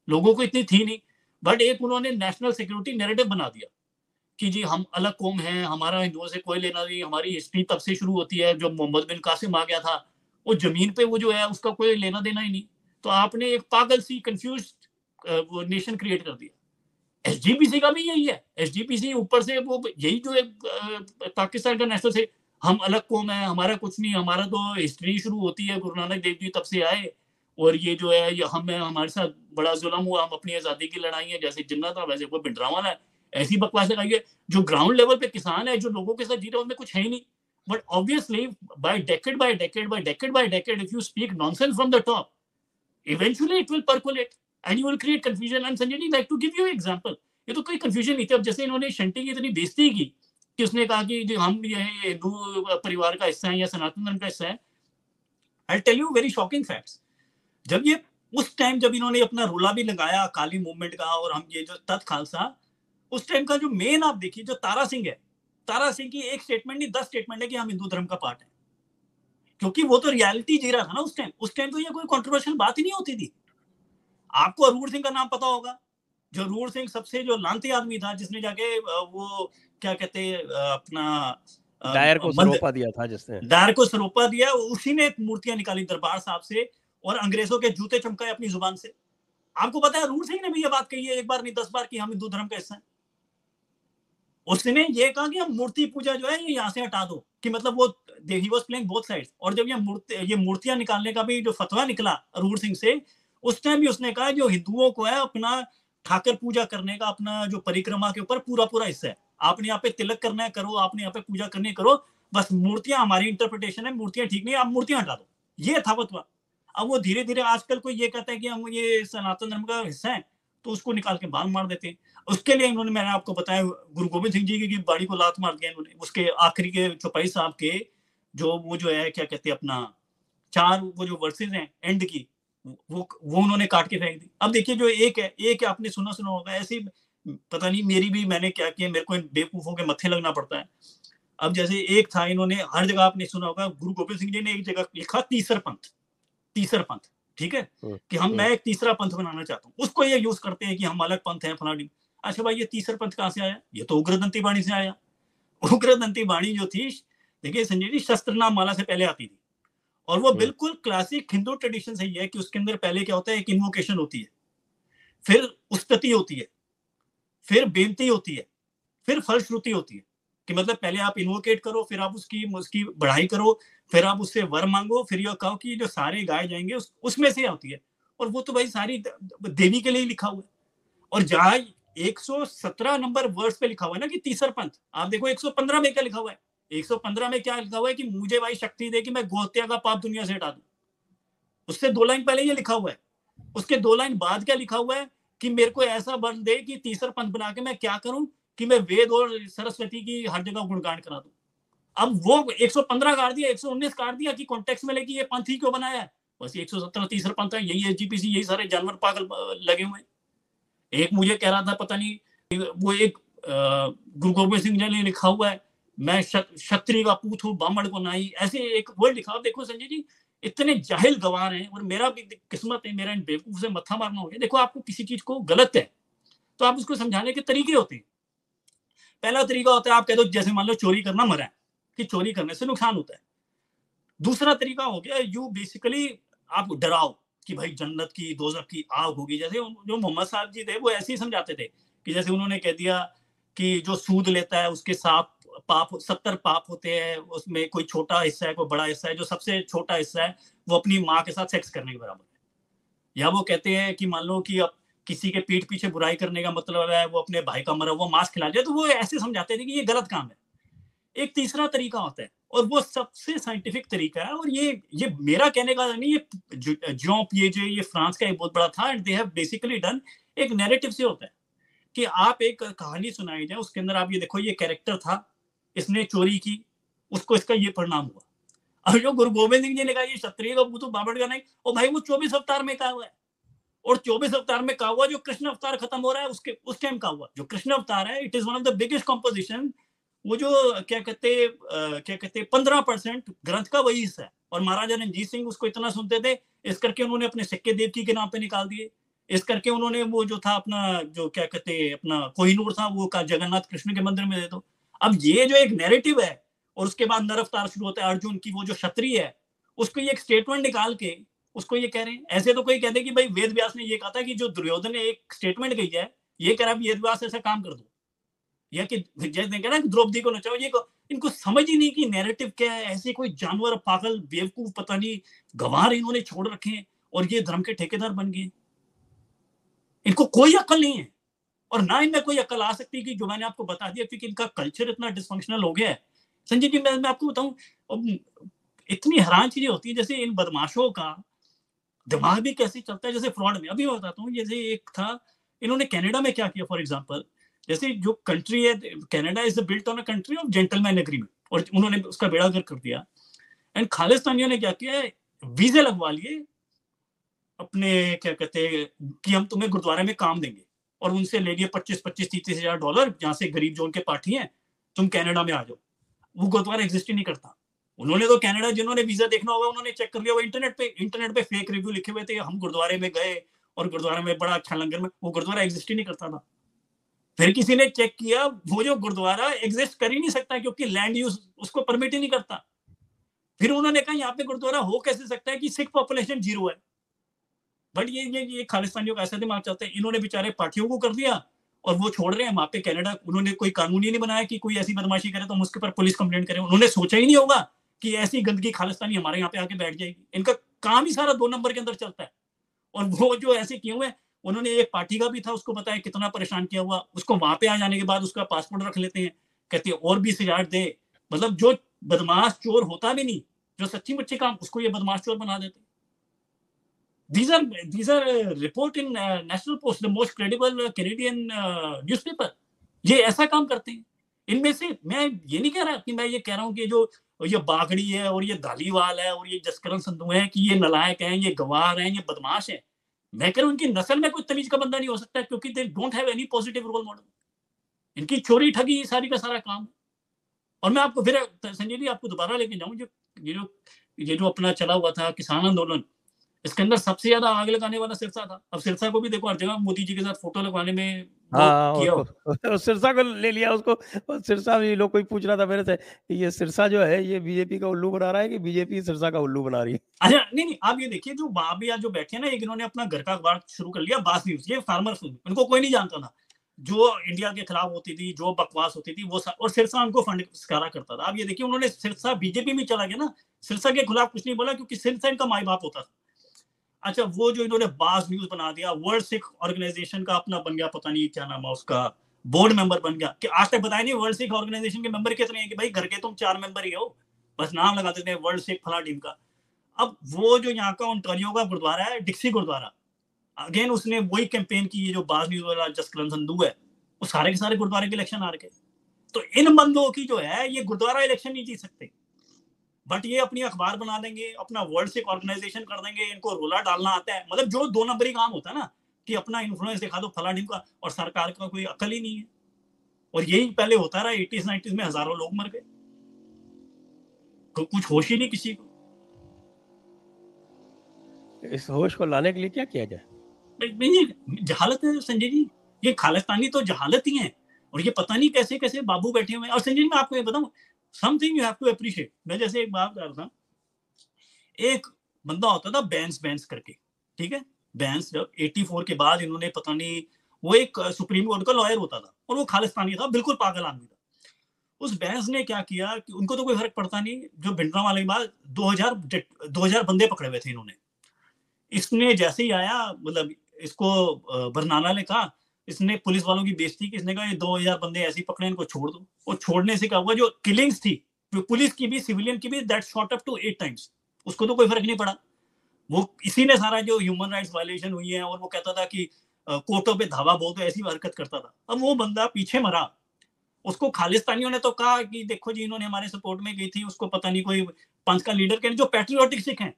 लोगों को इतनी थी नहीं, बट एक उन्होंने नेशनल सिक्योरिटी नैरेटिव बना दिया कि जी हम अलग कौम है, हमारा हिंदुओं से कोई लेना नहीं, हमारी हिस्ट्री तब से शुरू होती है जब मोहम्मद बिन कासिम आ गया था, वो जमीन पे वो जो है उसका कोई लेना देना ही नहीं। तो आपने एक पागल सी कंफ्यूज वो नेशन क्रिएट कर दिया। एसजीपीसी का भी यही है, एसजीपीसी ऊपर से वो यही जो एक पाकिस्तान का नेशनल से हम अलग कौम है, हमारा कुछ नहीं, हमारा तो हिस्ट्री शुरू होती है, गुरु नानक देव जी तब से आए, और ये जो है ये हम हमारे साथ बड़ा जुल्म हुआ, हम अपनी आज़ादी की लड़ाई है, जैसे जिन्ना था वैसे कोई भिंडरा वाला है, ऐसी बकवास लगाई है। जो ग्राउंड लेवल पे किसान है, जो लोगों के साथ जी रहे हैं, उनमें कुछ है ही नहीं। But obviously, by decade, if you speak nonsense from the top, eventually it will percolate and you will create confusion. And Sanjay, I'd like to give you an example. ये तो कोई confusion नहीं थी। अब जैसे इन्होंने शंटी की इतनी बेइज्जती की कि उसने कहा कि जी हम ये हिंदू परिवार का हिस्सा है या सनातन धर्म का हिस्सा है। I'll tell you very shocking facts. जब ये उस टाइम जब इन्होंने अपना रोला भी लगाया अकाली मूवमेंट का, और हम ये जो तत् खालसा उस टाइम का जो मेन आप देखिए जो तारा सिंह है, तारा सिंह की एक स्टेटमेंट नहीं 10 स्टेटमेंट है कि हम हिंदू धर्म का पार्ट है। क्योंकि वो तो रियलिटी जी रहा था ना उस टाइम। उस टाइम तो ये कोई कंट्रोवर्शियल बात ही नहीं होती थी। आपको अरूर सिंह का नाम पता होगा, जो अरूर सिंह सबसे जो लानती आदमी था जिसने जाके वो क्या कहते अपना डायर को सरोपा दिया था, जिसने डायर को सरोपा दिया उसी ने मूर्तियां निकाली दरबार साहब से और अंग्रेजों के जूते चमकाए अपनी जुबान से। आपको पता है अरूर सिंह ने भी ये बात कही है एक बार नहीं 10 बार कि हम हिंदू धर्म का हिस्सा है। उसने ये कहा कि हम मूर्ति पूजा जो है ये यहाँ से हटा दो, कि मतलब वो he was playing both sides. और जब ये मूर्तियां निकालने का भी जो फतवा निकला अरूर सिंह से, उस टाइम भी उसने कहा जो हिंदुओं को है अपना ठाकर पूजा करने का अपना जो परिक्रमा के ऊपर पूरा पूरा हिस्सा है, आपने यहाँ पे तिलक करना है करो, आपने यहाँ पे पूजा करनी है करो, बस मूर्तियां हमारी इंटरप्रिटेशन है, मूर्तियां ठीक नहीं, आप मूर्तियां हटा दो। ये था फतवा। अब वो धीरे धीरे आजकल कोई ये कहता है कि हम ये सनातन धर्म का हिस्सा है तो उसको निकाल के बाहर मार देते हैं। उसके लिए इन्होंने, मैंने आपको बताया, गुरु गोबिंद सिंह जी की बाड़ी को लात मार दिया इन्होंने। उसके आखिरी के चौपाई साहब के जो वो जो है क्या कहते हैं अपना 4 वो जो वर्सेज हैं एंड की वो उन्होंने काट के फेंक दी। अब देखिए जो एक है आपने सुना होगा, ऐसे पता नहीं मेरी भी मैंने क्या किया, मेरे को इन बेवकूफों के मत्थे लगना पड़ता है। अब जैसे एक था, इन्होंने हर जगह आपने सुना होगा गुरु गोबिंद सिंह जी ने एक जगह लिखा तीसरा पंथ, ठीक है, कि हम मैं एक तीसरा पंथ बनाना चाहता हूँ। उसको ये यूज करते हैं कि हम अलग पंथ है फलानी। अच्छा भाई, ये तीसरा पंथ कहाँ से आया? ये तो उग्रदंती वाणी से आया। उग्रदंती वाणी जो थी, देखिए संजय जी, शस्त्र नाम माला से पहले आती थी और वो बिल्कुल क्लासिक हिंदू ट्रेडिशन से ही है कि उसके अंदर पहले क्या होता है, एक इन्वोकेशन होती है, फिर उस्तति होती है, फिर बेनती होती है, फिर फलश्रुति होती है, कि मतलब पहले आप इन्वोकेट करो, फिर आप उसकी बढ़ाई करो, फिर आप उससे वर मांगो, फिर यह कहो कि जो सारे गाए जाएंगे उसमें से होती है। और वो तो भाई सारी देवी के लिए लिखा हुआ है। और जहाँ 117 नंबर वर्ड्स पे लिखा हुआ है ना कि तीसर पंथ, आप देखो 115 में क्या लिखा हुआ है, 115 में क्या लिखा हुआ है कि मुझे भाई शक्ति दे कि मैं गोहत्या का पाप दुनिया से हटा दूं। उससे 2 लाइन पहले ये लिखा हुआ है, उसके 2 लाइन बाद क्या लिखा हुआ है कि मेरे को ऐसा बल दे कि तीसर पंथ बना के मैं क्या करूं कि मैं वेद और सरस्वती की हर जगह गुणगान करा दूं। अब वो 115 काट दिया, 119 काट दिया कि कॉन्टेक्स्ट में लेके ये पंथ ही क्यों बनाया है। बस 117 तीसरा पंथ है, यही एसजीपीसी, यही सारे जानवर पागल लगे हुए। एक मुझे कह रहा था, पता नहीं वो एक गुरु गोबिंद सिंह जी ने लिखा हुआ है मैं क्षत्रिय का पूत हूँ ब्राह्मण को नहीं, ऐसे एक वर्ड लिखा। देखो संजय जी, इतने जाहिल गवार हैं और मेरा भी किस्मत है, मेरा इन बेवकूफ से मत्था मारना हो गया। देखो, आपको किसी चीज को गलत है तो आप उसको समझाने के तरीके होते हैं। पहला तरीका होता है आप कह दो, जैसे मान लो चोरी करना मना है, कि चोरी करने से नुकसान होता है। दूसरा तरीका हो गया यू बेसिकली आप डराओ कि भाई जन्नत की दोजख की आग होगी। जैसे जो मोहम्मद साहब जी थे वो ऐसे ही समझाते थे कि जैसे उन्होंने कह दिया कि जो सूद लेता है उसके साथ पाप 70 पाप होते हैं, उसमें कोई छोटा हिस्सा है कोई बड़ा हिस्सा है, जो सबसे छोटा हिस्सा है वो अपनी माँ के साथ सेक्स करने के बराबर है। या वो कहते हैं कि मान लो कि अब किसी के पीठ पीछे बुराई करने का मतलब है वो अपने भाई का मरा वो मांस खिला जाए, तो वो ऐसे समझाते थे कि ये गलत काम है। एक तीसरा तरीका होता है और वो सबसे साइंटिफिक तरीका है। और ये मेरा कहने का नहीं, ये जॉम्प ये फ्रांस का एक बहुत बड़ा था and they have basically done. एक नैरेटिव से होता है कि आप एक कहानी सुनाई जाए, उसके अंदर आप ये देखो ये कैरेक्टर था, इसने चोरी की, उसको इसका ये परिणाम हुआ। और जो गुरु गोबिंद सिंह जी ने कहा ये क्षत्रिय का पूत बाबड़ का नहीं, और भाई वो 24 अवतार में कहा हुआ है। और 24 अवतार में कहा हुआ जो कृष्ण अवतार खत्म हो रहा है उसके उस टाइम कहा हुआ जो कृष्ण अवतार है, it is one of the biggest composition. वो जो क्या कहते 15% ग्रंथ का वही हिस्सा है। और महाराजा रणजीत सिंह उसको इतना सुनते थे, इस करके उन्होंने अपने सिक्के देवकी के नाम पे निकाल दिए। इस करके उन्होंने वो जो था अपना जो क्या कहते अपना कोहिनूर था वो का जगन्नाथ कृष्ण के मंदिर में दे दो। अब ये जो एक नैरेटिव है और उसके बाद नर अवतार शुरू होता है अर्जुन की, वो जो क्षत्रिय है उसको ये एक स्टेटमेंट निकाल के उसको ये कह रहे हैं। ऐसे तो कोई कहते कि भाई वेद व्यास ने ये कहा था कि जो दुर्योधन ने एक स्टेटमेंट कही है ये कह रहा है वेद व्यास ऐसा काम कर दो, या कि विजय ने कह रहा है द्रौपदी को नचाओ। ये इनको समझ ही नहीं कि नैरेटिव क्या है। ऐसे कोई जानवर पागल बेवकूफ पता नहीं गंवार इन्होंने छोड़ रखे हैं और ये धर्म के ठेकेदार बन गए। इनको कोई अक्ल नहीं है और ना इनमें कोई अकल आ सकती कि जो मैंने आपको बता दिया, क्योंकि इनका कल्चर इतना डिसफंक्शनल हो गया है। संजय जी, मैं आपको बताऊं, इतनी हैरान चीजें होती है जैसे इन बदमाशों का दिमाग भी कैसे चलता है। जैसे फ्रॉड में अभी मैं बताता हूँ, जैसे एक था इन्होंने कनाडा में क्या किया, फॉर एग्जाम्पल जैसे जो कंट्री है Canada is built on a country of gentleman agreement, और उन्होंने उसका बेड़ागर कर दिया। एंड खालिस्तानियों ने क्या किया, वीजे लगवा लिए अपने क्या कहते कि हम तुम्हें गुरुद्वारे में काम देंगे, और उनसे ले लिए 25-25-30,000 डॉलर, जहाँ से गरीब जोन के पार्टी हैं, तुम कनाडा में आ जाओ। वो गुरुद्वारा एग्जिस्ट ही नहीं करता, उन्होंने तो कनाडा, जिन्होंने वीजा देखना होगा उन्होंने चेक कर लिया होगा इंटरनेट पे फेक रिव्यू लिखे हुए थे, हम गुरुद्वारे में गए और गुरुद्वारे में बड़ा अच्छा लंगर में, वो गुरुद्वारा एग्जिस्ट ही नहीं करता था। फिर किसी ने चेक किया, वो जो गुरुद्वारा एग्जिस्ट कर ही नहीं सकता क्योंकि लैंड यूज उसको परमिट ही नहीं करता। फिर उन्होंने कहा यहाँ पे गुरुद्वारा हो कैसे सकता है कि सिख पॉपुलेशन 0 है। बट ये खालिस्तानियों का ऐसा दिमाग चलता है, इन्होंने बेचारे पार्टियों को कर दिया और वो छोड़ रहे हैं वहां पे कनाडा। उन्होंने कोई कानून ही नहीं बनाया कि कोई ऐसी बदमाशी करे तो हम उसके पर पुलिस कंप्लेंट करें, उन्होंने सोचा ही नहीं होगा कि ऐसी गंदगी खालिस्तानी हमारे यहाँ पे आके बैठ जाएगी। इनका काम ही सारा 2 नंबर के अंदर चलता है। और वो जो ऐसे किए हुए, उन्होंने एक पार्टी का भी था, उसको बताया कितना परेशान किया हुआ, उसको वहां पे आ जाने के बाद उसका पासपोर्ट रख लेते हैं, कहते हैं और 20,000 दे। मतलब जो बदमाश चोर होता भी नहीं, जो सच्ची मुच्ची काम, उसको ये बदमाश चोर बना देते। These are report in National Post, the most credible Canadian newspaper. ये ऐसा काम करते हैं। इनमें से मैं ये नहीं कह रहा कि मैं ये कह रहा हूँ कि जो ये बागड़ी है और ये धालीवाल है और ये जसकरण संधू है कि ये नलायक हैं, ये गवार हैं, ये बदमाश हैं। मैं कह रहा हूँ उनकी नस्ल में कोई तमीज का बंदा नहीं हो सकता क्योंकि they don't have any positive role model. इनकी चोरी ठगी सारी का सारा काम। और मैं आपको फिर संजय जी आपको दोबारा लेके जाऊँ, ये जो अपना चला हुआ था किसान आंदोलन, इसके अंदर सबसे ज्यादा आग लगाने वाला सिरसा था। अब सिरसा को भी देखो हर जगह मोदी जी के साथ फोटो लगवाने में किया। सिरसा को ले लिया उसको, सिरसा भी लोग, कोई पूछ रहा था मेरे से ये सिरसा जो है ये बीजेपी का उल्लू बना रहा है कि बीजेपी सिरसा का उल्लू बना रही है। अच्छा नहीं, आप ये देखिए जो बाबिया जो बैठे ना, एक इन्होंने अपना घर का अखबार शुरू कर लिया बाज न्यूज। ये फार्मर्स, उनको कोई नहीं जानता था, जो इंडिया के खिलाफ होती थी, जो बकवास होती थी वो, और सिरसा उनको फंड करता था। आप ये देखिए उन्होंने सिरसा बीजेपी में चला गया ना, सिरसा के खिलाफ कुछ नहीं बोला क्योंकि सिरसा इनका माई बाप होता था। अच्छा वो जो इन्होंने बाज न्यूज बना दिया, वर्ल्ड सिख ऑर्गेनाइजेशन का अपना बन गया, पता नहीं क्या नाम है उसका, बोर्ड मेंबर बन गया कि आज तक बताया नहीं वर्ल्ड सिख ऑर्गेनाइजेशन के मेंबर कितने हैं कि भाई घर के तुम 4 मेंबर ही हो, बस नाम लगा देते हैं वर्ल्ड सिख फला टीम का। अब वो जो यहाँ का ऑन्टारियो का गुरुद्वारा है, डिक्सी गुरुद्वारा, अगेन उसने वही कैंपेन की, ये जो बाज न्यूज वाला जसकरण संधू है वो सारे के सारे गुरुद्वारे के इलेक्शन हार गए। तो इन बंदों की जो है ये गुरुद्वारा इलेक्शन नहीं जीत सकते, बट ये अपनी अखबार बना देंगे, अपना वर्ल्ड सिख ऑर्गेनाइजेशन कर देंगे, इनको रोला डालना आता है। मतलब जो 2 नंबरी काम होता है ना कि अपना इन्फ्लुएंस दिखा दो फला टीम का, और सरकार का कोई अकल ही नहीं है। और यही पहले होता रहा, 80s 90s में हजारों लोग मर गए, कुछ होश ही नहीं किसी को। इस होश को लाने के लिए क्या किया जाए? जहालत है संजय जी, ये खालिस्तानी तो जहालत ही है और ये पता नहीं कैसे कैसे बाबू बैठे हुए हैं। और संजय जी मैं आपको ये बताऊं, Something you have to appreciate. मैं जैसे एक बात कर रहा था, एक बंदा होता था बैंस करके, ठीक है, बैंस, जब 84 के बाद इन्होंने पता नहीं, वो एक सुप्रीम कोर्ट का लॉयर होता था और वो खालिस्तानी था, बिल्कुल पागल आदमी था। उस बैंस ने क्या किया कि उनको तो कोई फर्क पड़ता नहीं, जो भिंडरा वाले के बाद 2000 बंदे पकड़े हुए थे इन्होंने। इसने जैसे ही आया, मतलब इसको बरनाला ने कहा, इसने पुलिस वालों की बेइज्जती की, इसने कहा ये 2000 बंदे ऐसे ही पकड़े, इनको छोड़ दो। और छोड़ने से क्या हुआ, जो किलिंग्स थी पुलिस की भी सिविलियन की भी, that shot up to 8 times. उसको तो कोई फर्क नहीं पड़ा। वो इसी ने सारा जो ह्यूमन राइट्स वायलेशन हुई है, और वो कहता था कि कोर्टों पे धावा बोल, तो ऐसी हरकत करता था। अब वो बंदा पीछे मरा, उसको खालिस्तानियों ने तो कहा कि देखो जी इन्होंने हमारे सपोर्ट में गई थी, उसको पता नहीं कोई पंच का लीडर कहने, जो पैट्रियोटिक सिख है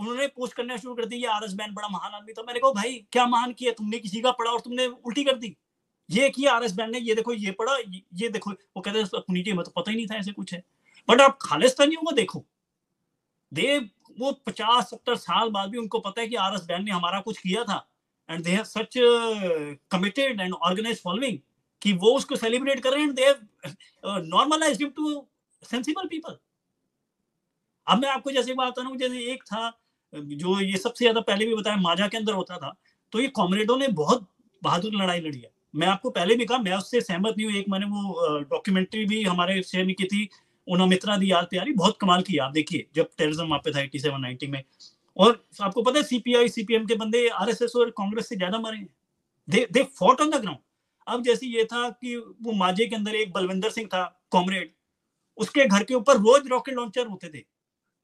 उन्होंने पोस्ट करना शुरू कर दी, ये आरएस बैन बड़ा महान आदमी था। मैंने कहा भाई क्या महान किया तुमने, किसी का पढ़ा और तुमने उल्टी कर दी, ये किया आरएस बैन ने, ये देखो ये पढ़ा, ये देखो। वो कहते हैं पुनीत जी मतलब पता ही नहीं था ऐसे कुछ है। बट आप खालिस्तानियों को देखो, वो 50-70 साल बाद भी उनको पता है कि आरएस बैन ने हमारा कुछ किया था, and they have such committed and organised following कि वो उसको सेलिब्रेट कर रहे हैं, and they have normalised him to sensible people. अब मैं आपको जैसे बात बता रहा हूँ, जैसे एक था जो ये सबसे ज्यादा पहले भी बताया माजा के अंदर होता था, तो ये कॉमरेडों ने बहुत बहादुर लड़ाई लड़ी है। मैं आपको पहले भी कहा मैं उससे सहमत नहीं हूँ। एक मैंने वो डॉक्यूमेंट्री भी हमारे शेयर में की थी, उन्होंने मित्रा दी यार प्यारी, बहुत कमाल की। आप देखिए जब टेररिज्म वहाँ पे था 87-90 में, और आपको पता है CPI CPM के बंदे RSS और कांग्रेस से ज्यादा मरे हैं, they fought on the ground. अब जैसे ये था कि वो माजे के अंदर एक बलविंदर सिंह था कॉमरेड, उसके घर के ऊपर रोज रॉकेट लॉन्चर होते थे,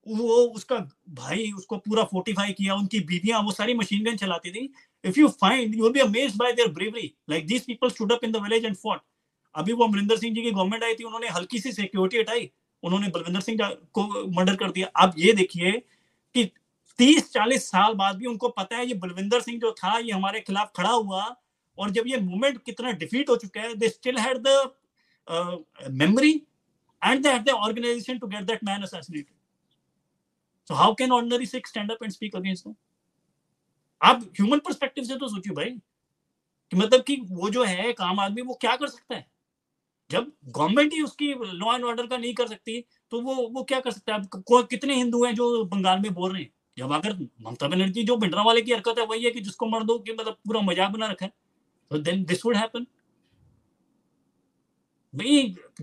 वो उसका भाई उसको पूरा फोर्टिफाई किया, उनकी बीवियां वो सारी मशीन गन चलाती थी। If you find you will be amazed by their bravery, like these people stood up in the village and fought. अभी वो अमरिंदर सिंह जी की गवर्नमेंट आई थी, उन्होंने हल्की सी सिक्योरिटी हटाई, उन्होंने बलविंदर सिंह को मर्डर कर दिया। आप ये देखिए कि 30-40 साल बाद भी उनको पता है ये बलविंदर सिंह जो था ये हमारे खिलाफ खड़ा हुआ, और जब ये मूवमेंट कितना डिफीट हो चुका है, they still had the memory and they have the organization to get that man assassinated. So how can ordinary Sikhs stand up and speak against them? आप human perspective से तो सोचिए भाई कि मतलब कि वो जो है एक आम आदमी वो क्या कर सकता है जब गवर्नमेंट ही उसकी लॉ एंड ऑर्डर का नहीं कर सकती तो वो क्या कर सकता है आप कितने हिंदू हैं जो बंगाल में बोल रहे हैं जब अगर ममता बनर्जी जो भिंडरा वाले की हरकत है वही है कि जिसको मर दो कि मतलब पूरा मजाक बना रखा है तो देन दिस वुड हैपन भाई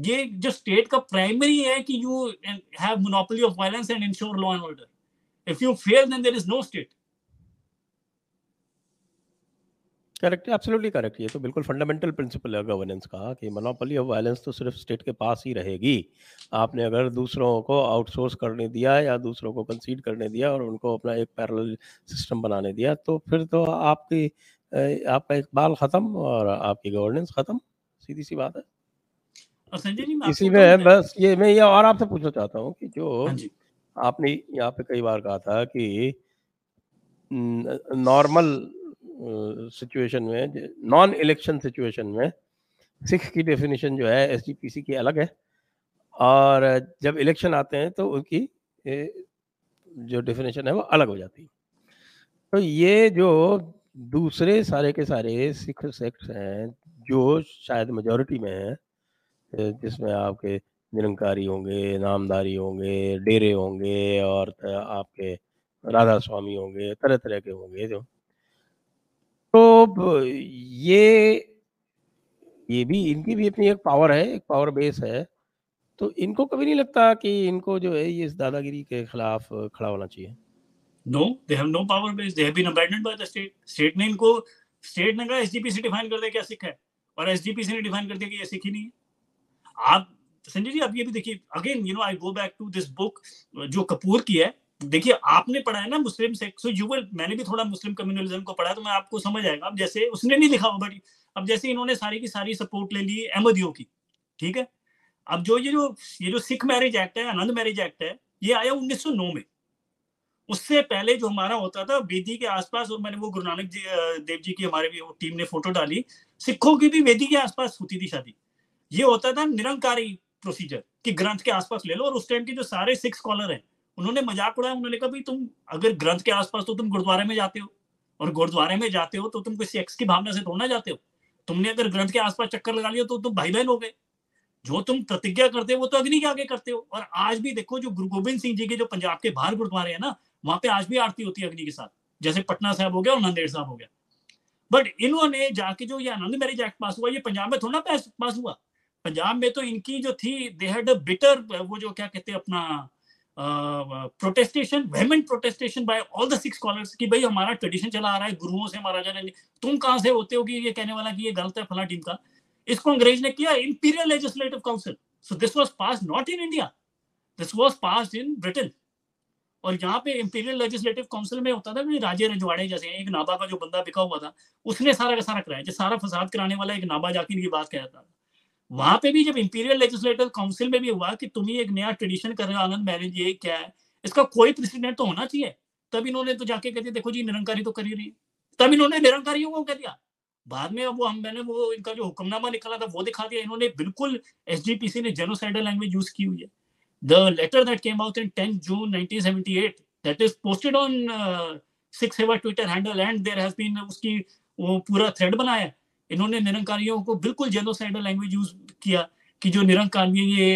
ये जो स्टेट का प्राइमरी है कि you have monopoly of violence and ensure law and order if you fail then there is no state correct absolutely correct ये तो बिल्कुल फंडामेंटल प्रिंसिपल है गवर्नेंस का कि मोनोपोली ऑफ वायलेंस तो सिर्फ स्टेट के पास ही रहेगी आपने अगर दूसरों को आउटसोर्स करने दिया या दूसरों को कंसीड करने दिया और उनको अपना एक पैरेलल सिस्टम बनाने दिया तो फिर तो आपकी आपका इकबाल खत्म और आपकी गवर्नेंस खत्म सीधी सी बात है संजय जी इसी में बस ये मैं ये और आपसे पूछना चाहता हूँ कि जो आपने यहाँ पे कई बार कहा था कि नॉर्मल सिचुएशन में नॉन इलेक्शन सिचुएशन में सिख की डेफिनेशन जो है एसजीपीसी की अलग है और जब इलेक्शन आते हैं तो उनकी जो डेफिनेशन है वो अलग हो जाती है तो ये जो दूसरे सारे के सारे सिख सेक्ट्स हैं जो शायद मेजॉरिटी में हैं जिसमें आपके निरंकारी होंगे नामधारी होंगे डेरे होंगे और आपके राधा स्वामी होंगे तरह तरह के होंगे जो तो ये भी इनकी भी अपनी एक पावर है एक पावर बेस है तो इनको कभी नहीं लगता कि इनको जो है ये इस दादागिरी के खिलाफ खड़ा होना चाहिए no they have no power base they have been abandoned by the state state ने इनको स्टेट ने कहा एसजीपीसी डिफाइन कर दे क्या सिख है और एसजीपीसी ने डिफाइन कर दिया कि ये सिख ही नहीं है आप संजय जी आप ये भी देखिए again you know I go back to this book जो कपूर की है देखिए आपने पढ़ा है ना Muslim sect so you will मैंने भी थोड़ा मुस्लिम कम्युनलिज्म को पढ़ा तो मैं आपको समझ आएगा अब जैसे उसने नहीं लिखा बट अब जैसे इन्होंने सारी की सारी सपोर्ट ले ली अहमदियों की ठीक है अब जो ये जो सिख मैरिज एक्ट है आनंद मैरिज एक्ट है ये आया 1909 में उससे पहले जो हमारा होता था वेदी के आसपास और मैंने वो गुरु नानक देव जी की हमारे भी वो टीम ने फोटो डाली सिखों की भी वेदी के आसपास होती थी शादी ये होता था निरंकारी प्रोसीजर कि ग्रंथ के आसपास ले लो और उस टाइम के जो सारे सिख स्कॉलर हैं उन्होंने मजाक उड़ाया उन्होंने कहा भाई तुम अगर ग्रंथ के आसपास तो तुम गुरुद्वारे में जाते हो और गुरुद्वारे में जाते हो तो तुम किसी एक्स की भावना से थोड़ा जाते हो तुमने अगर ग्रंथ के आसपास चक्कर लगा लिया तो तुम भाई बहन हो गए जो तुम प्रतिज्ञा करते हो वो तो अग्नि के आगे करते हो और आज भी देखो जो गुरु गोबिंद सिंह जी के जो पंजाब के बाहर गुरुद्वारे हैं ना वहां पे आज भी आरती होती है अग्नि के साथ जैसे पटना साहब हो गया और नांदेड़ साहब हो गया बट इन्होंने जाके जो ये आनंद मैरिज एक्ट पास हुआ ये पंजाब में थोड़ा पास हुआ पंजाब में तो इनकी जो थी दे हैड अ बिटर वो जो क्या कहते हैं अपना protestation vehement protestation by all the six scholars कि भाई हमारा ट्रेडिशन चला आ रहा है गुरुओं से महाराजा ने तुम कहाँ से होते हो कि ये कहने वाला कि ये गलत है फला टीम का इसको अंग्रेज ने किया imperial legislative council so this was passed not in India this was passed in Britain और यहाँ पे इंपीरियल लेजिस्लेटिव काउंसिल में होता था राजे रजवाड़े जैसे एक नाबा का जो बंदा बिका हुआ था उसने सारा का सारा कराया जो सारा फसाद कराने वाला एक नाबा जाकिर की बात कहता था वहां पे भी जब इंपीरियल लेजिस्लेटिव काउंसिल में भी हुआ कि तुम ही एक नया ट्रेडिशन कर रहे हो आनंद मैरिज ये क्या है इसका कोई प्रेसिडेंट तो होना चाहिए तब इन्होंने तो जाके कहते देखो जी निरंकारी तो कर ही रही है तब इन्होंने निरंकारियों को कह दिया बाद में वो मैंने वो इनका जो हुक्मनामा निकाला था वो दिखा दिया इन्होंने बिल्कुल एसजीपीसी ने जेनोसाइडल लैंग्वेज यूज की हुई है the letter that came out in 10 June 1978 that is posted on Sikh Seva Twitter handle and there has been उसकी वो पूरा थ्रेड बनाया इन्होंने निरंकारियों को बिल्कुल जेनोसाइडल लैंग्वेज यूज किया कि जो निरंकारी ये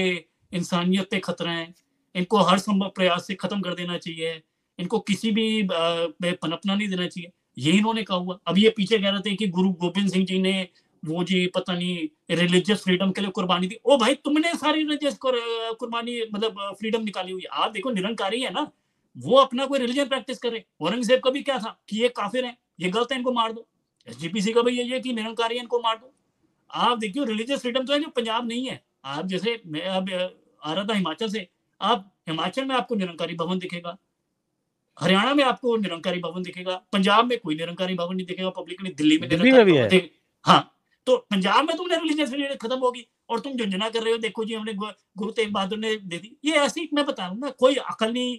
इंसानियत पे खतरा है इनको हर संभव प्रयास से खत्म कर देना चाहिए इनको किसी भी पनपना नहीं देना चाहिए यही इन्होंने कहा हुआ अब ये पीछे कह रहे थे कि गुरु गोबिंद सिंह जी ने वो जी पता नहीं रिलीजियस फ्रीडम के लिए कुर्बानी दी ओ भाई तुमने सारी रिलीजियस कुर्बानी मतलब फ्रीडम निकाली हुई आप देखो निरंकारी है ना वो अपना कोई रिलीजन प्रैक्टिस करे औरंगजेब का भी क्या था कि ये काफिर है ये गलत है इनको मार दो एसजीपीसी का भाई यही है कि निरंकारियन को मार दो आप देखिए रिलीजियस फ्रीडम तो है जो पंजाब नहीं है आप जैसे मैं अब आ रहा था हिमाचल से आप हिमाचल में आपको निरंकारी भवन दिखेगा हरियाणा में आपको निरंकारी भवन दिखेगा पंजाब में कोई निरंकारी भवन नहीं दिखेगा पब्लिकली दिल्ली में भी है हाँ तो पंजाब में तुमने रिलीजियस फ्रीडम खत्म होगी और तुम झंझना कर रहे हो देखो जी हमने गुरु तेग बहादुर ने दे दी ये ऐसी मैं बता रहा हूँ ना कोई अकल नहीं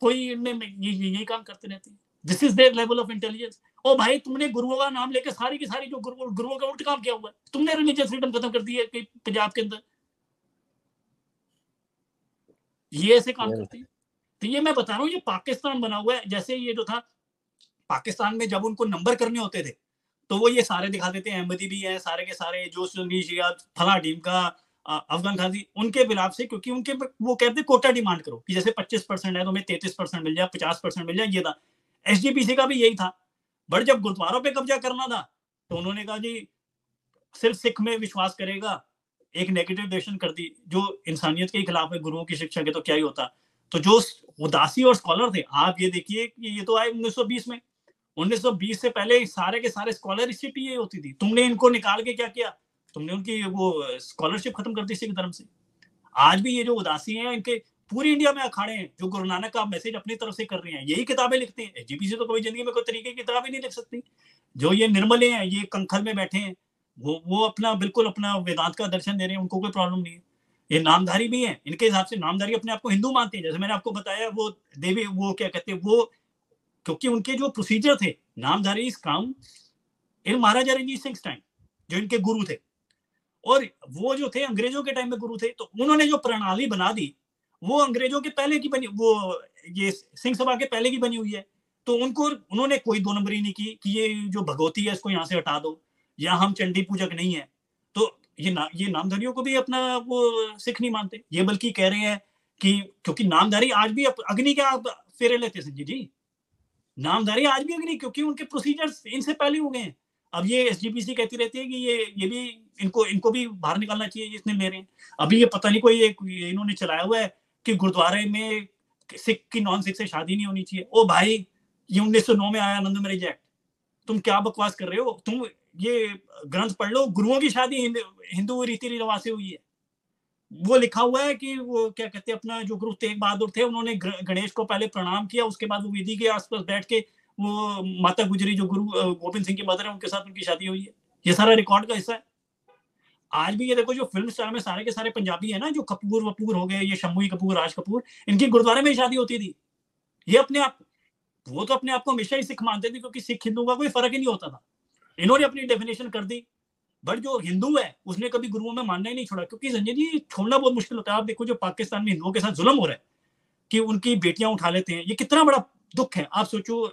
कोई यही काम करते रहते हैं this is their level of intelligence ओ भाई तुमने गुरुओं का नाम लेके सारी की सारी जो गुरुओं का उल्टा काम किया हुआ है तुमने रिलीजियस फ्रीडम खत्म कर दी है पंजाब के अंदर ये ऐसे काम करती है। तो ये मैं बता रहा हूँ, ये पाकिस्तान बना हुआ है। जैसे ये जो था पाकिस्तान में जब उनको नंबर करने होते थे तो वो ये सारे दिखा देते हैं, अहमदी भी है सारे के सारे, जोश फला टीम का, अफगान खाजी, उनके खिलाफ से, क्योंकि उनके वो कहते हैं कोटा डिमांड करो कि जैसे 25% है तो हमें 33% मिल जाए, 50% मिल जाए। ये था SGPC का भी यही था। बट जब गुरुद्वारों पे कब्जा करना था तो उन्होंने कहा जी सिर्फ सिख में विश्वास करेगा, एक नेगेटिव डेशन कर दी जो इंसानियत के खिलाफ है, गुरुओं की शिक्षा के तो क्या ही होता। तो जो उदासी और स्कॉलर थे, आप ये देखिए कि ये तो आए 1920 में, 1920 से पहले सारे के सारे स्कॉलरशिप ये होती थी। तुमने इनको निकाल के क्या किया, तुमने उनकी वो स्कॉलरशिप खत्म कर दी सिख धर्म से। आज भी ये जो उदासी हैं इनके पूरी इंडिया में अखाड़े हैं जो गुरु नानक का मैसेज अपनी तरफ से कर रहे हैं, यही किताबें लिखते हैं। SGPC तो कोई जिंदगी में कोई तरीके की किताब ही नहीं लिख सकती। जो ये निर्मले हैं, ये कंखल में बैठे हैं, वो अपना बिल्कुल अपना वेदांत का दर्शन दे रहे हैं, उनको कोई प्रॉब्लम नहीं है। ये नामधारी भी हैं, इनके हिसाब से नामधारी अपने आप को हिंदू मानते हैं। जैसे मैंने आपको बताया वो देवी वो क्या कहते हैं वो, क्योंकि उनके जो प्रोसीजर थे नामधारी काम इन महाराजा रणजीत सिंह टाइम जो इनके गुरु थे, और वो जो थे अंग्रेजों के टाइम में गुरु थे, तो उन्होंने जो प्रणाली बना दी वो अंग्रेजों के पहले की बनी, वो ये सिंह सभा के पहले की बनी हुई है। तो उनको उन्होंने कोई दो नंबरी नहीं की कि ये जो भगवती है इसको यहाँ से हटा दो या हम चंडी पूजक नहीं है। तो ये नामधारियों को भी अपना वो सिख नहीं मानते, ये बल्कि कह रहे हैं कि क्योंकि नामधारी आज भी अग्नि के फेरे लेते हैं। संजय जी नामधारी आज भी अग्नि, क्योंकि उनके प्रोसीजर्स इनसे पहले हो गए हैं। अब ये SGPC कहती रहती है कि ये भी इनको भी बाहर निकालना चाहिए, इसने ले रहे हैं। अभी ये पता नहीं कोई इन्होंने चलाया हुआ है कि गुरुद्वारे में सिख की नॉन सिख से शादी नहीं होनी चाहिए। ओ भाई, ये 1909 में आया आनंद मैरिज एक्ट, तुम क्या बकवास कर रहे हो। तुम ये ग्रंथ पढ़ लो, गुरुओं की शादी हिंदू रीति रिवाज से हुई है। वो लिखा हुआ है कि वो क्या कहते हैं, अपना जो गुरु तेग बहादुर थे उन्होंने गणेश को पहले प्रणाम किया, उसके बाद वो विधि के आसपास बैठ के वो माता गुजरी जो गुरु गोबिंद सिंह की मदर है उनके साथ उनकी शादी हुई है। ये सारा रिकॉर्ड का हिस्सा है। आज भी ये देखो जो फिल्म स्टार में सारे के सारे पंजाबी है ना, जो कपूर वपूर हो गए, ये शम्मी कपूर, राज कपूर, इनकी गुरुद्वारे में ही शादी होती थी। ये अपने आप वो तो अपने आप को हमेशा ही सिख मानते थे, क्योंकि सिख हिंदू का कोई फर्क ही नहीं होता था। इन्होंने अपनी डेफिनेशन कर दी, बट जो हिंदू है उसने कभी गुरुओं में मानना ही नहीं छोड़ा। क्योंकि संजय जी छोड़ना बहुत मुश्किल होता है। आप देखो जो पाकिस्तान में हिंदुओं के साथ जुल्म हो रहा है कि उनकी बेटियां उठा लेते हैं, ये कितना बड़ा दुख है। आप सोचो,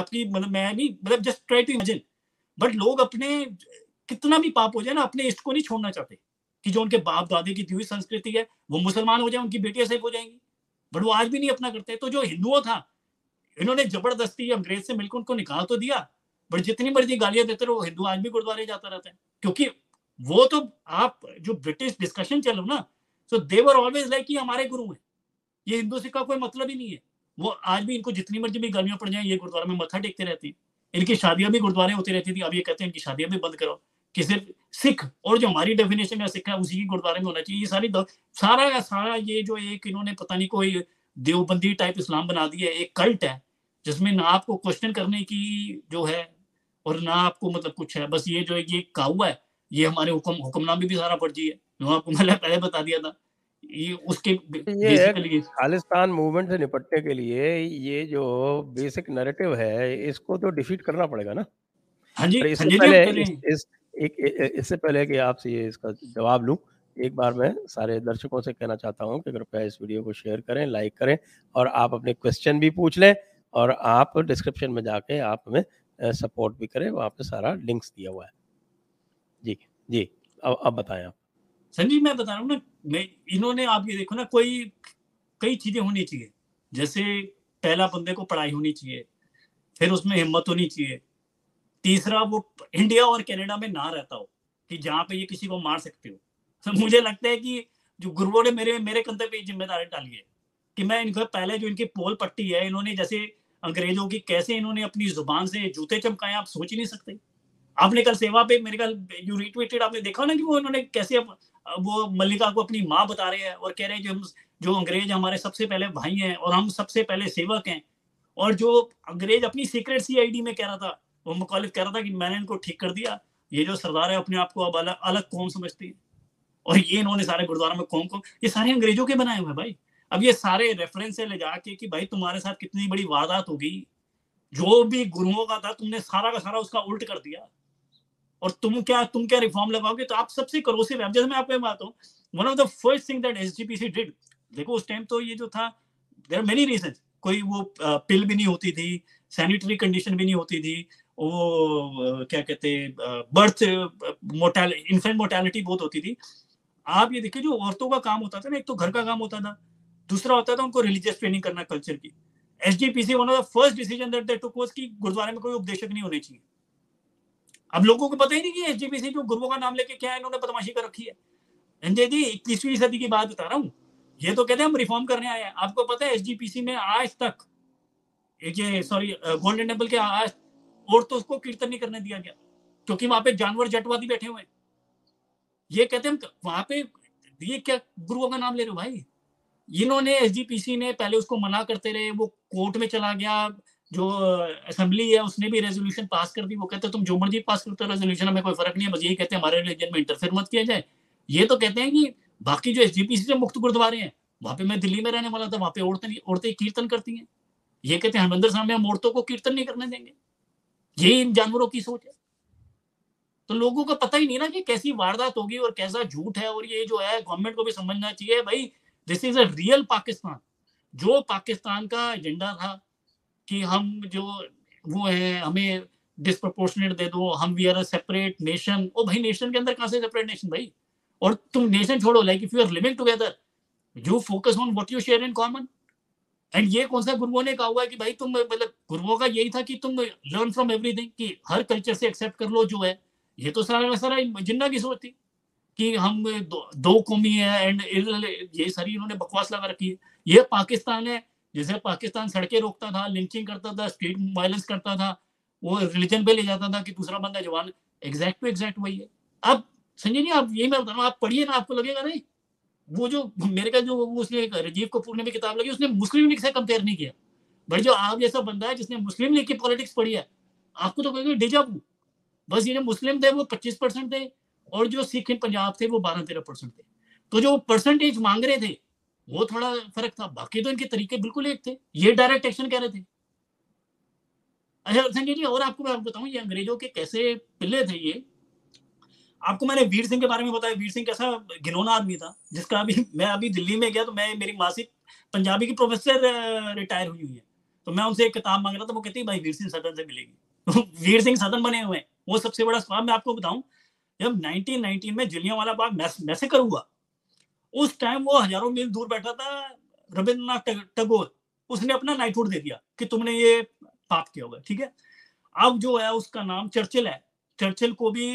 आपकी मतलब मैं नहीं मतलब just try to imagine, but लोग अपने कितना भी पाप हो जाए ना, अपने इष्ट को नहीं छोड़ना चाहते कि जो उनके बाप दादे की दी हुई संस्कृति है वो मुसलमान हो जाए, उनकी बेटियां सेफ हो जाएंगी, बट वो आज भी नहीं अपना करते। तो जो हिंदुओं था इन्होंने जबरदस्ती अंग्रेज से मिलकर उनको निकाल तो दिया, बट जितनी मर्जी गालियां देते रहो, हिंदू आज भी गुरुद्वारे जाता रहता है। क्योंकि वो तो आप जो ब्रिटिश डिस्कशन चलो ना, सो देवर ऑलवेज लाइक कि हमारे गुरु हैं, ये हिंदू सिख का कोई मतलब ही नहीं है। वो आज भी इनको जितनी मर्जी भी गालियां पड़ जाए, ये गुरुद्वारे में मत्था टेकते रहती। इनकी शादियां भी गुरुद्वारे होती रहती थी। अब ये कहते हैं इनकी शादियां भी बंद करो कि सिर्फ सिख और जो हमारी डेफिनेशन है सिख है उसी की गुरुद्वारे में होना चाहिए। ये सारा ये जो एक इन्होंने पता नहीं कोई देवबंदी टाइप इस्लाम बना दिया है, एक कल्ट है जिसमें ना आपको क्वेश्चन करने की जो है और ना आपको मतलब कुछ है। बस ये जो है ये कहा हुआ है, ये हमारे हुक्मनामे भी सारा फर्जी है, जो आपको मैंने पहले बता दिया था। ये उसके ये खालिस्तान मूवमेंट से निपटने के लिए ये जो बेसिक नैरेटिव है इसको तो डिफीट करना पड़ेगा ना। हाँ जी, इससे पहले कि आपसे ये इसका जवाब लूं, एक बार मैं सारे दर्शकों से कहना चाहता हूं कि कृपया इस वीडियो को शेयर करें, लाइक करें, और आप अपने क्वेश्चन भी पूछ लें, और आप डिस्क्रिप्शन में जाके आप हमें सपोर्ट भी करें, वहाँ पे सारा लिंक्स दिया हुआ है। जी, अब बताएं आप। संजीव मैं बता रहा हूँ ना, इन्होंने आप ये देखो ना, कई चीजें होनी चाहिए। जैसे पहला बंदे को पढ़ाई होनी चाहिए, फिर उसमें हिम्मत होनी चाहिए, तीसरा वो इंडिया और कनाडा में ना रहता हो कि जहाँ पे ये किसी को मार सकते हो। तो मुझे लगता है कि जो गुरुओं ने मेरे कंधे पे जिम्मेदारी डाली है कि मैं इनको पहले जो इनकी पोल पट्टी है, इन्होंने जैसे अंग्रेजों की कैसे इन्होंने अपनी जुबान से जूते चमकाए, आप सोच ही नहीं सकते। आपने कल सेवा पे मेरे ख्याल यू रिट्वीटेड, आपने देखा ना कि वो इन्होंने कैसे वो मल्लिका को अपनी माँ बता रहे हैं और कह रहे हैं जो अंग्रेज हमारे सबसे पहले भाई हैं और हम सबसे पहले सेवक हैं। और जो अंग्रेज अपनी सीक्रेट CID में कह रहा था, वो मुखालिफ कह रहा था कि मैंने इनको ठीक कर दिया, ये जो सरदार है अपने आप को अब अलग कौम समझती है, और ये इन्होंने सारे गुरुद्वारा में कौम को, ये सारे अंग्रेजों के बनाए हुए हैं भाई। अब ये सारे रेफरेंस ले जाके कि भाई तुम्हारे साथ कितनी बड़ी वारदात हो गई, जो भी गुरुओं का था तुमने सारा का सारा उसका उल्ट कर दिया, और तुम क्या रिफॉर्म लगाओगे। तो आप सबसे करोसिव, जैसे मैं आपको बात हूँ, one of the first thing that SGPC did देखो उस टाइम तो ये जो था, देयर आर मेनी रीजंस, कोई वो पिल भी नहीं होती थी, सैनिटरी कंडीशन भी नहीं होती थी, वो क्या कहते बर्थ मोर्टेलिटी, इन्फेंट मोर्टेलिटी बहुत होती थी। आप ये देखिए जो औरतों का काम होता था ना, एक तो घर का काम होता था, दूसरा होता था उनको रिलीजियस ट्रेनिंग करना कल्चर की। SGPC one of the first decision that they took was कि गुरुद्वारे में कोई उपदेशक नहीं होने चाहिए। अब लोगों को पता ही नहीं कि एसजीपीसी जो गुरुओं का नाम लेके क्या है, इन्होंने बदमाशी कर रखी है। संजय जी 21वीं सदी की बात बता रहा हूँ, ये तो कहते हैं हम रिफॉर्म करने आए हैं। आपको पता है एसजीपीसी में आज तक गोल्डन टेम्पल के आज औरतों को कीर्तन नहीं करने दिया गया, क्योंकि वहां पे जानवर जटवादी बैठे हुए हैं। ये कहते हैं वहां पे ये क्या गुरुओं का नाम ले रहे हो भाई। इन्होंने एसजीपीसी ने पहले उसको मना करते रहे, वो कोर्ट में चला गया, जो असेंबली है उसने भी रेजोल्यूशन पास कर दी। वो कहते हैं तुम जो मर्जी पास करते हो रेजोल्यूशन, हमें कोई फर्क नहीं है, बस यही कहते हैं हमारे रिलीजन में इंटरफेयर मत किया जाए। ये तो कहते हैं कि बाकी जो एसजीपीसी से मुक्त गुरुद्वारे हैं वहां पे, मैं दिल्ली में रहने वाला था, वहां पे औरतें कीर्तन करती हैं। ये कहते हैं हरिमंदर साहब में हम औरतों को कीर्तन नहीं करने देंगे। ये इन जानवरों की सोच है। तो लोगों को पता ही नहीं ना कि कैसी वारदात होगी और कैसा झूठ है। और ये जो है गवर्नमेंट को भी समझना चाहिए भाई, this is a real Pakistan. जो पाकिस्तान का एजेंडा था कि हम जो वो है हमें डिस्प्रपोर्शनेट दे दो, हम we are a separate nation. ओ भाई नेशन के अंदर कहाँ से सेपरेट नेशन भाई। और तुम नेशन छोड़ो, like if you are living together you focus on what you share in common. And ये कौन सा गुरुओं ने कहा हुआ है कि भाई तुम, मतलब गुरुओं का यही था कि तुम लर्न फ्रॉम एवरीथिंग, कि हर कल्चर से एक्सेप्ट कर लो जो है। ये तो सारा सारा जिन्ना की सोच थी कि हम दो कौमी है एंड ये सारी इन्होंने बकवास लगा रखी है। ये पाकिस्तान है, जैसे पाकिस्तान सड़कें रोकता था, लिंचिंग करता था, स्ट्रीट वायलेंस करता था, वो रिलीजन पे ले जाता था कि दूसरा बंदा जवान, एग्जैक्ट टू एग्जैक्ट वही है। अब संजय जी आप यही मैं बता रहा हूँ, आप पढ़िए ना, आपको लगेगा नहीं। वो जो मेरे का जो उसने राजीव कपूर ने भी किताब लगी, उसने मुस्लिम लीग से कंपेयर नहीं किया, बट जो आप जैसा बंदा है जिसने मुस्लिम लीग की पॉलिटिक्स पढ़ी है, आपको तो कहेगा डेजाबू। बस ये मुस्लिम थे वो 25% थे और जो सिख इन पंजाब थे वो 12-13% थे। तो जो परसेंटेज मांग रहे थे वो थोड़ा फर्क था, बाकी तो इनके तरीके बिल्कुल एक थे। ये डायरेक्ट एक्शन कह रहे थे। अच्छा संजय जी और आपको मैं बताऊँ ये अंग्रेजों के कैसे पिल्ले थे। ये आपको मैंने वीर सिंह के बारे में बताया, वीर सिंह कैसा घिनौना आदमी था, जिसका अभी मैं अभी दिल्ली में गया तो मैं, मेरी मासी पंजाबी की प्रोफेसर रिटायर हुई है, तो मैं उनसे एक किताब मांग रहा था, वो कहती है भाई वीर सिंह सदन से मिलेगी। वीर सिंह सदन बने हुए हैं, वो सबसे बड़ा स्वाब। मैं आपको बताऊं जब 1919 में जलियांवाला बाग मैसेकर हुआ, उस टाइम वो हजारों मील दूर बैठा था रविंद्रनाथ टैगोर, उसने अपना नाइटहुड दे दिया कि तुमने ये पाप किया हुआ है, ठीक है। अब जो है उसका नाम चर्चिल है। चर्चिल को भी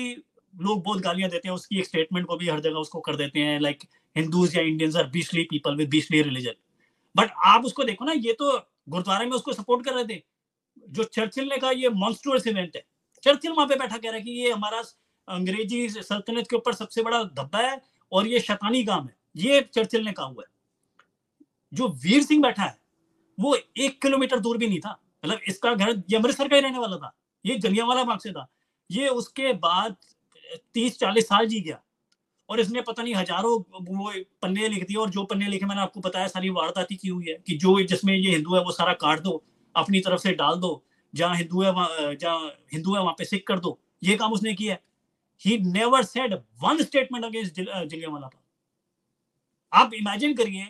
लोग बहुत गालियां देते हैं, उसकी एक स्टेटमेंट को भी हर जगह उसको कर देते हैं लाइक हिंदूज या Indians are beastly people with beastly religion. But आप उसको देखो ना, ये तो गुरुद्वारे में उसको सपोर्ट कर रहे थे। जो चर्चिल ने कहा ये मॉन्स्ट्रुअस इवेंट है, चर्चिल वहां पे बैठा कह रहा है कि ये हमारा अंग्रेजी सल्तनत के ऊपर सबसे बड़ा धब्बा है और ये शैतानी काम है, ये चर्चिल ने कहा हुआ है। जो वीर सिंह बैठा है वो 1 किलोमीटर दूर भी नहीं था, मतलब इसका घर ये अमृतसर का ही रहने वाला था, ये जलियांवाला बाग से था। ये उसके बाद 30-40 साल जी गया और इसने पता नहीं हजारों वो पन्ने लिख दिए, और जो पन्ने लिखे मैंने आपको बताया सारी वारदाती की हुई है कि जो जिसमें ये हिंदू है वो सारा काट दो, अपनी तरफ से डाल दो, जहाँ हिंदू है वहां पे सिख कर दो, ये काम उसने किया है। He never said one statement against Jallianwala Bagh. आप इमेजिन करिए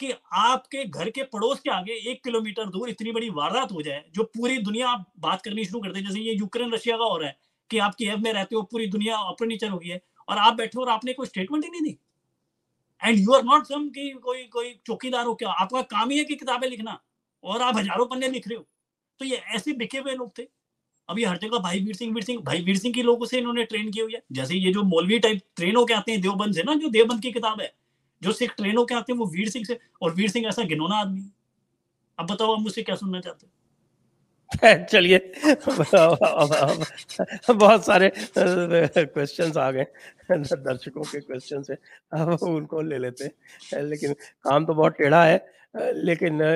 कि आपके घर के पड़ोस के आगे 1 किलोमीटर दूर इतनी बड़ी वारदात हो जाए जो पूरी दुनिया आप बात करनी शुरू कर दे, जैसे ये यूक्रेन रशिया का हो रहा है कि आप कीव में रहते हो, पूरी दुनिया अपनीचर हो गई है और आप बैठे हो और आपने कोई स्टेटमेंट ही नहीं दी। And you are not some कि कोई चौकीदार हो क्या, आपका काम ही है कि किताबें लिखना और आप हजारों पन्ने लिख रहे हो। तो ये ऐसे बिके हुए लोग थे। अब ये हर जगह भाई वीर सिंह वीर सिंह, भाई वीर सिंह के लोगों से इन्होंने ट्रेन की हुई है। जैसे ये जो मौलवी टाइप ट्रेन होके आते हैं देवबंद से ना, जो देवबंद की किताब है, जो सिख ट्रेन होके आते हैं वो वीर सिंह से, और वीर सिंह ऐसा घिनौना आदमी। अब बताओ आप मुझसे क्या सुनना चाहते हो। चलिए बहुत सारे क्वेश्चंस आ गए दर्शकों के क्वेश्चन से, अब उनको ले लेते हैं, लेकिन काम तो बहुत टेढ़ा है। लेकिन